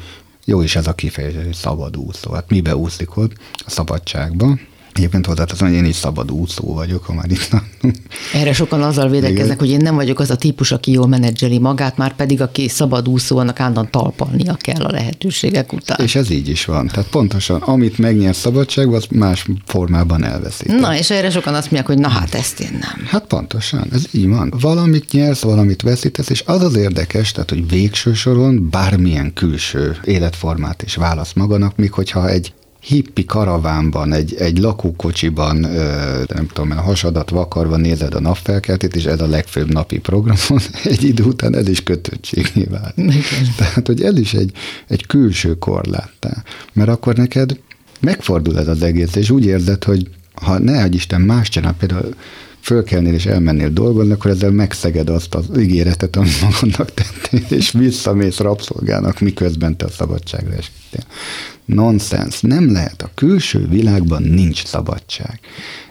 jó is ez a kifejezés, hogy szabadúszó, hát mibe úszik ott? A szabadságba. Egyébként hozzáteszem, hogy én is szabadúszó vagyok, ha már itt látom. Erre sokan azzal védekeznek, hogy én nem vagyok az a típus, aki jól menedzseli magát, már pedig aki szabadúszó, annak állandóan talpalnia kell a lehetőségek után. És ez így is van. Tehát pontosan, amit megnyer szabadságban, az más formában elveszít. Na, és erre sokan azt mondják, hogy na hát ezt én nem. Hát pontosan, ez így van. Valamit nyersz, valamit veszítesz, és az az érdekes, tehát, hogy végső soron bármilyen külső életformát is válasz magának, míg hogyha egy hippi karavánban, egy, egy lakókocsiban, ö, nem tudom, a hasadat vakarva nézed a napfelkeltét, és ez a legfőbb napi programon, egy idő után ez is kötöttségé vált. Tehát, hogy ez is egy, egy külső korláttá. Mert akkor neked megfordul ez az egész, és úgy érzed, hogy ha nehogy Isten más csinál, például fölkelnél és elmennél dolgozni, akkor ezzel megszeged azt az ígéretet, amit magadnak tettél, és visszamész rabszolgának, miközben te a szabadságra esítél. Nonsense. Nem lehet. A külső világban nincs szabadság.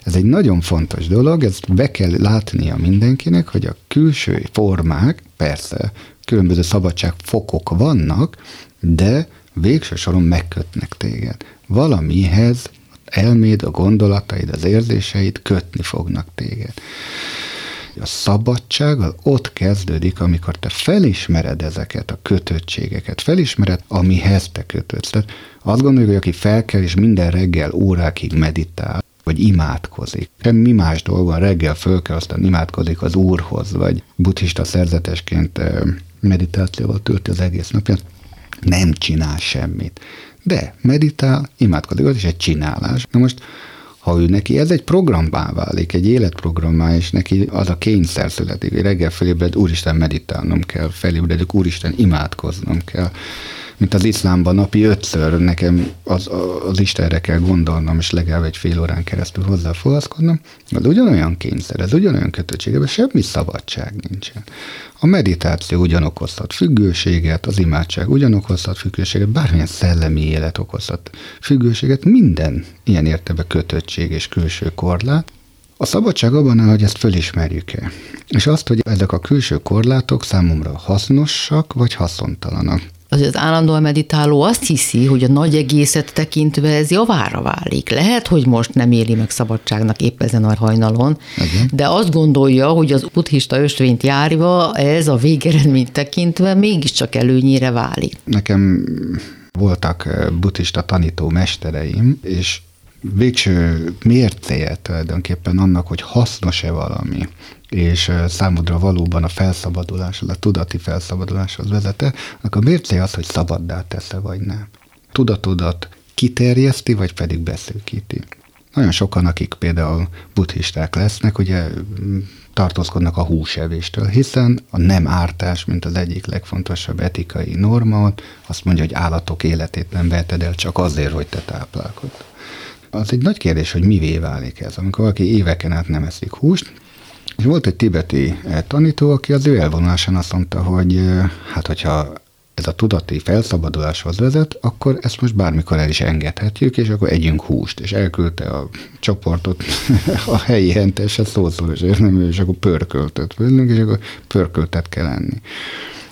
Ez egy nagyon fontos dolog, ezt be kell látnia mindenkinek, hogy a külső formák, persze, különböző szabadságfokok vannak, de végső soron megkötnek téged. Valamihez elméd, a gondolataid, az érzéseid kötni fognak téged. A szabadság az ott kezdődik, amikor te felismered ezeket a kötöttségeket, felismered, amihez te kötődsz. Tehát azt gondoljuk, hogy aki felkel és minden reggel órákig meditál, vagy imádkozik. Semmi más dolgon reggel fölkel, aztán imádkozik az Úrhoz, vagy buddhista szerzetesként meditációval tölti az egész napját, nem csinál semmit. De meditál, imádkozik, az is egy csinálás. Na most, ha ő neki ez egy programmá válik, egy életprogrammá, és neki az a kényszer születik, hogy reggel felébred, úristen, meditálnom kell, felébredek, úristen, imádkoznom kell. Mint az iszlámban napi ötször nekem az, az Istenre kell gondolnom, és legalább egy fél órán keresztül hozzáfolyaszkodnom, az ugyanolyan kényszer, ez ugyanolyan kötöttség, ebben semmi szabadság nincsen. A meditáció ugyanokozhat függőséget, az imádság ugyanokozhat függőséget, bármilyen szellemi élet okozhat függőséget, minden ilyen értelemben kötöttség és külső korlát. A szabadság abban áll, hogy ezt fölismerjük-e. És azt, hogy ezek a külső korlátok számomra hasznosak vagy haszontalanak. Az, az állandóan meditáló azt hiszi, hogy a nagy egészet tekintve ez javára válik. Lehet, hogy most nem éli meg szabadságnak épp ezen a hajnalon, igen, de azt gondolja, hogy az buddhista ösvényt járva ez a végeredményt tekintve mégiscsak előnyére válik. Nekem voltak buddhista tanító mestereim, és végső mércéje tulajdonképpen annak, hogy hasznos-e valami, és számodra valóban a felszabaduláshoz, a tudati felszabaduláshoz vezete, akkor mércéje az, hogy szabaddá tesz-e vagy nem. Tudatodat kiterjeszti, vagy pedig beszűkíti. Nagyon sokan, akik például buddhisták lesznek, ugye tartózkodnak a húsevéstől, hiszen a nem ártás, mint az egyik legfontosabb etikai norma, azt mondja, hogy állatok életét nem veheted el csak azért, hogy te táplálkozz. Az egy nagy kérdés, hogy mivé válik ez, amikor valaki éveken át nem eszik húst. És volt egy tibeti tanító, aki az ő elvonulásán azt mondta, hogy hát, hogyha ez a tudati felszabaduláshoz vezet, akkor ezt most bármikor el is engedhetjük, és akkor együnk húst. És elküldte a csoportot a helyi hentesre szószól, és nem, és akkor pörköltet vennünk, és akkor pörköltet kell enni.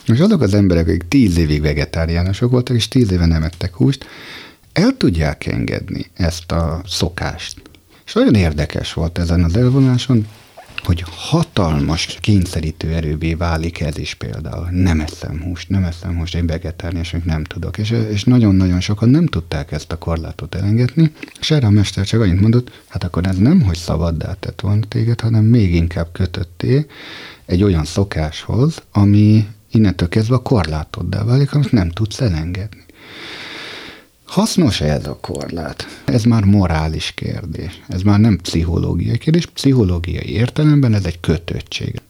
És azok az emberek, akik tíz évig vegetáriánusok voltak, és tíz éve nem ettek húst, el tudják engedni ezt a szokást. És nagyon érdekes volt ezen az elvonáson, hogy hatalmas kényszerítő erővé válik ez is például. Nem eszem húst, nem eszem húst, én vegetáriás vagyok, nem tudok. És, és nagyon-nagyon sokan nem tudták ezt a korlátot elengedni, és erre a mester csak annyit mondott, hát akkor ez nem, hogy szabaddá tett volna téged, hanem még inkább kötöttél egy olyan szokáshoz, ami innentől kezdve a korlátoddá válik, amit nem tudsz elengedni. Hasznos ez a korlát? Ez már morális kérdés. Ez már nem pszichológiai kérdés. Pszichológiai értelemben ez egy kötöttség.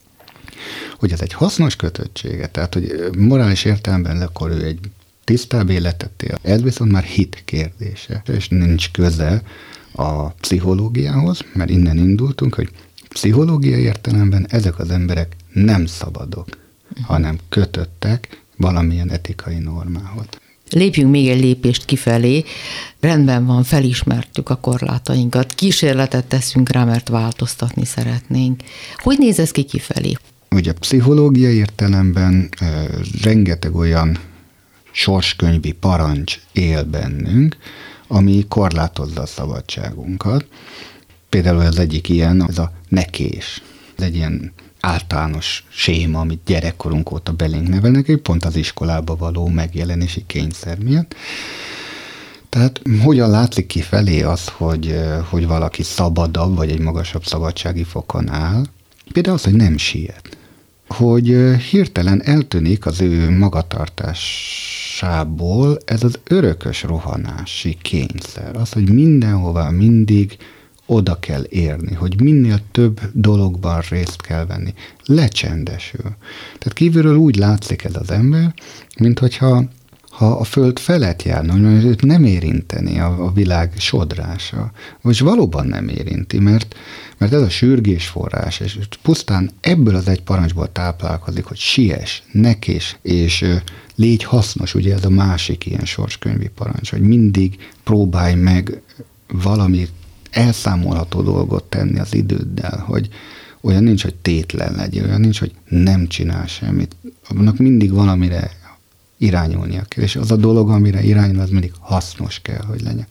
Hogy ez egy hasznos kötöttsége, tehát hogy morális értelemben akkor ő egy tisztább életet él. Ez viszont már hit kérdése, és nincs köze a pszichológiához, mert innen indultunk, hogy pszichológiai értelemben ezek az emberek nem szabadok, hanem kötöttek valamilyen etikai normához. Lépjünk még egy lépést kifelé, rendben van, felismertük a korlátainkat, kísérletet teszünk rá, mert változtatni szeretnénk. Hogy néz ez ki kifelé? Ugye pszichológiai értelemben e, rengeteg olyan sorskönyvi parancs él bennünk, ami korlátozza a szabadságunkat. Például az egyik ilyen, az a nekés. Ez egy ilyen általános séma, amit gyerekkorunk óta belénk nevelnek, pont az iskolába való megjelenési kényszer miatt. Tehát hogyan látszik kifelé az, hogy, hogy valaki szabadabb, vagy egy magasabb szabadsági fokon áll? Például az, hogy nem siet. Hogy hirtelen eltűnik az ő magatartásából ez az örökös rohanási kényszer. Az, hogy mindenhová mindig oda kell érni, hogy minél több dologban részt kell venni. Lecsendesül. Tehát kívülről úgy látszik ez az ember, mint hogyha ha a föld felett járna, hogy őt nem érinteni a, a világ sodrása. Vagy valóban nem érinti, mert, mert ez a sürgés forrás, és pusztán ebből az egy parancsból táplálkozik, hogy siess, nekés, és légy hasznos, ugye ez a másik ilyen sorskönyvi parancs, hogy mindig próbálj meg valamit elszámolható dolgot tenni az időddel, hogy olyan nincs, hogy tétlen legyél, olyan nincs, hogy nem csinál semmit. Annak mindig valamire irányulnia kell, és az a dolog, amire irányul, az mindig hasznos kell, hogy legyen.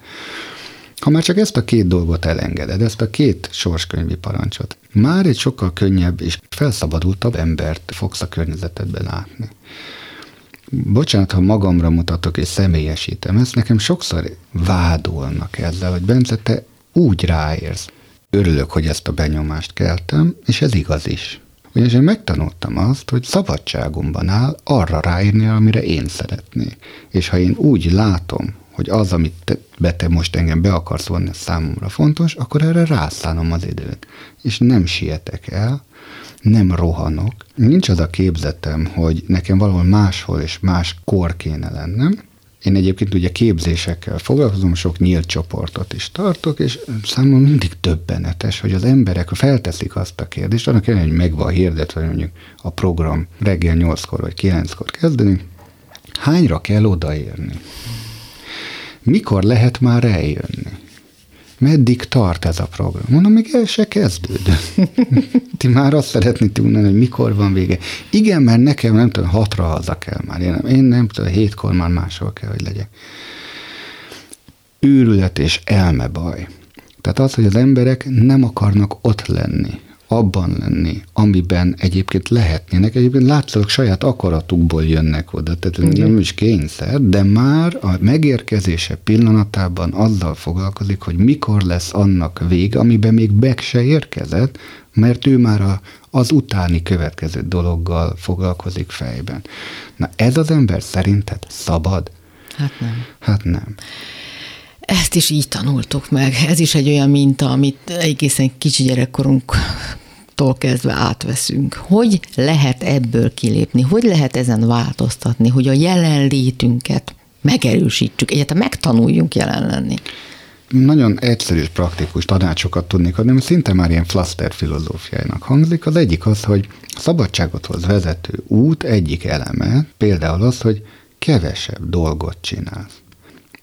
Ha már csak ezt a két dolgot elengeded, ezt a két sorskönyvi parancsot, már egy sokkal könnyebb és felszabadultabb embert fogsz a környezetedben látni. Bocsánat, ha magamra mutatok és személyesítem ezt, nekem sokszor vádolnak ezzel, hogy Bence, te úgy ráérsz. Örülök, hogy ezt a benyomást keltem, és ez igaz is. Ugyanis én megtanultam azt, hogy szabadságomban áll arra ráírni, amire én szeretnék. És ha én úgy látom, hogy az, amit te, be te most engem be akarsz vonni, számomra fontos, akkor erre rászánom az időt. És nem sietek el, nem rohanok. Nincs az a képzetem, hogy nekem valahol máshol és máskor kéne lennem. Én egyébként ugye képzésekkel foglalkozom, sok nyílt csoportot is tartok, és számomra mindig döbbenetes, hogy az emberek felteszik azt a kérdést, annak ellenére, hogy megvan hirdetve, hogy mondjuk a program reggel nyolckor vagy kilenckor kezdeni, hányra kell odaérni? Mikor lehet már eljönni? Meddig tart ez a program? Mondom, még el se kezdődött. Ti már azt szeretnétek mondani, hogy mikor van vége. Igen, mert nekem nem tudom, hatra haza kell már. Én nem, én nem tudom, hétkor már máshol kell, hogy legyek. Őrület és elmebaj. Tehát az, hogy az emberek nem akarnak ott lenni, abban lenni, amiben egyébként lehetnének. Egyébként látszólag saját akaratukból jönnek oda, tehát ez nem is kényszer, de már a megérkezése pillanatában azzal foglalkozik, hogy mikor lesz annak vég, amiben még meg se érkezett, mert ő már a, az utáni következő dologgal foglalkozik fejben. Na ez az ember szerinted szabad? Hát nem. Hát nem. Ezt is így tanultuk meg. Ez is egy olyan minta, amit egészen kicsi gyerekkorunktól kezdve átveszünk. Hogy lehet ebből kilépni? Hogy lehet ezen változtatni? Hogy a jelenlétünket megerősítsük? Egyáltalán megtanuljunk jelen lenni. Nagyon egyszerű és praktikus tanácsokat tudnék adni, ami szinte már ilyen flaster filozófiájának hangzik. Az egyik az, hogy a szabadságothoz vezető út egyik eleme például az, hogy kevesebb dolgot csinálsz.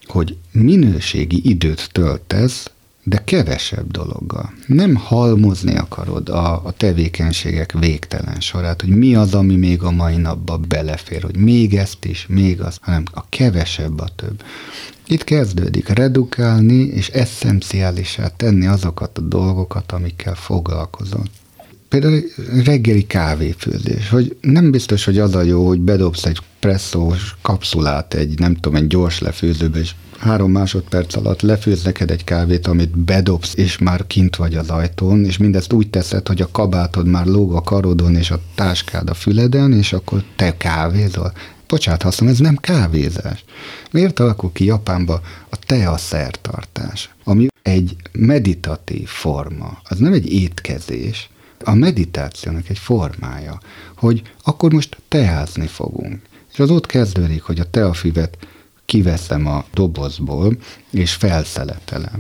Hogy minőségi időt töltesz, de kevesebb dologgal. Nem halmozni akarod a, a tevékenységek végtelen sorát, hogy mi az, ami még a mai napban belefér, hogy még ezt is, még azt, hanem a kevesebb a több. Itt kezdődik redukálni és esszenciálissá tenni azokat a dolgokat, amikkel foglalkozol. például reggeli kávéfőzés, hogy nem biztos, hogy az a jó, hogy bedobsz egy presszós kapszulát egy, nem tudom, egy gyors lefőzőbe, és három másodperc alatt lefőz neked egy kávét, amit bedobsz, és már kint vagy az ajtón, és mindezt úgy teszed, hogy a kabátod már lóg a karodon, és a táskád a füleden, és akkor te kávézol. Bocsánat, hasznom, ez nem kávézás. Miért alakul ki Japánban a tea szertartás, ami egy meditatív forma, az nem egy étkezés, a meditációnak egy formája, hogy akkor most teázni fogunk. És az ott kezdődik, hogy a teafüvet kiveszem a dobozból, és felszeletelem.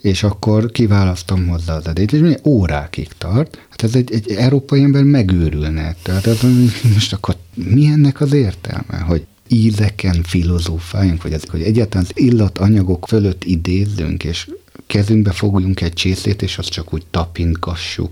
És akkor kiválasztom hozzá az edélyt, és milyen órákig tart. Hát ez egy, egy európai ember megőrülne. Tehát az, most akkor mi ennek az értelme, hogy ízeken filozófáljunk, vagy az, hogy egyáltalán az illatanyagok fölött idézzünk, és kezünkbe fogjunk egy csészét, és azt csak úgy tapintgassuk.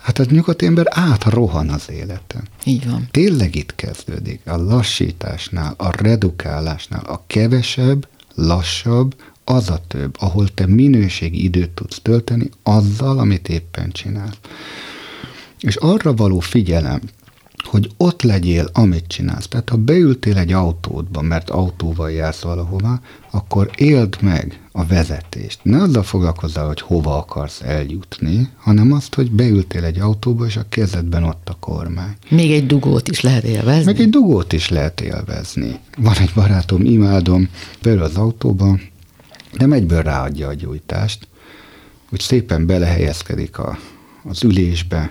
Hát az nyugati ember átrohan az életen. Így van. Tényleg itt kezdődik a lassításnál, a redukálásnál, a kevesebb, lassabb, az a több, ahol te minőségi időt tudsz tölteni azzal, amit éppen csinálsz. És arra való figyelem, hogy ott legyél, amit csinálsz. Tehát ha beültél egy autódba, mert autóval jársz valahová, akkor éld meg a vezetést. Ne azzal foglalkozzál, hogy hova akarsz eljutni, hanem azt, hogy beültél egy autóba, és a kezedben ott a kormány. Még egy dugót is lehet élvezni? Még egy dugót is lehet élvezni. Van egy barátom, imádom, beül az autóba, de egyből ráadja a gyújtást, úgy szépen belehelyezkedik a, az ülésbe,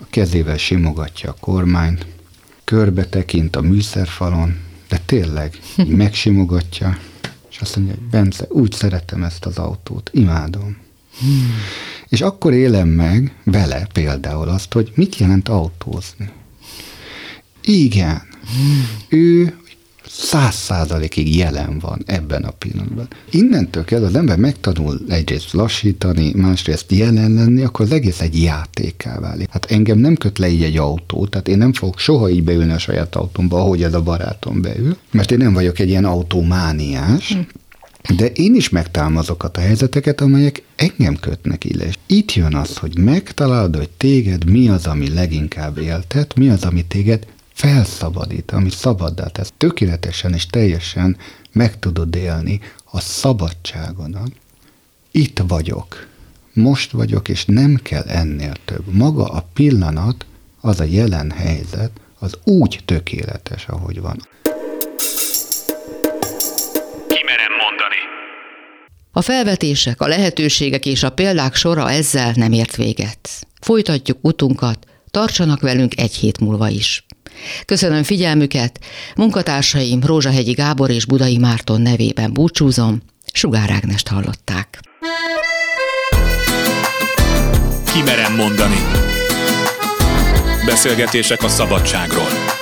a kezével simogatja a kormányt, körbe tekint a műszerfalon, de tényleg megsimogatja, és azt mondja, hogy Bence, úgy szeretem ezt az autót, imádom. Hmm. És akkor élem meg vele például azt, hogy mit jelent autózni. Igen, hmm. ő száz százalékig jelen van ebben a pillanatban. Innentől kezdve az ember megtanul egyrészt lassítani, másrészt jelen lenni, akkor az egész egy játékká válik. Hát engem nem köt le így egy autó, tehát én nem fogok soha így beülni a saját autómba, ahogy ez a barátom beül, mert én nem vagyok egy ilyen automániás, de én is megtalálom azokat a helyzeteket, amelyek engem kötnek ide. És itt jön az, hogy megtalálod, hogy téged mi az, ami leginkább éltet, mi az, ami téged felszabadít, ami szabaddá tesz. Tökéletesen és teljesen meg tudod élni a szabadságodat. Itt vagyok, most vagyok, és nem kell ennél több. Maga a pillanat, az a jelen helyzet, az úgy tökéletes, ahogy van. Ki merem mondani? A felvetések, a lehetőségek és a példák sora ezzel nem ért véget. Folytatjuk utunkat, tartsanak velünk egy hét múlva is. Köszönöm figyelmüket, munkatársaim Rózsahegyi Gábor és Budai Márton nevében búcsúzom, Sugár Ágnest hallották. Ki merem mondani. Beszélgetések a szabadságról.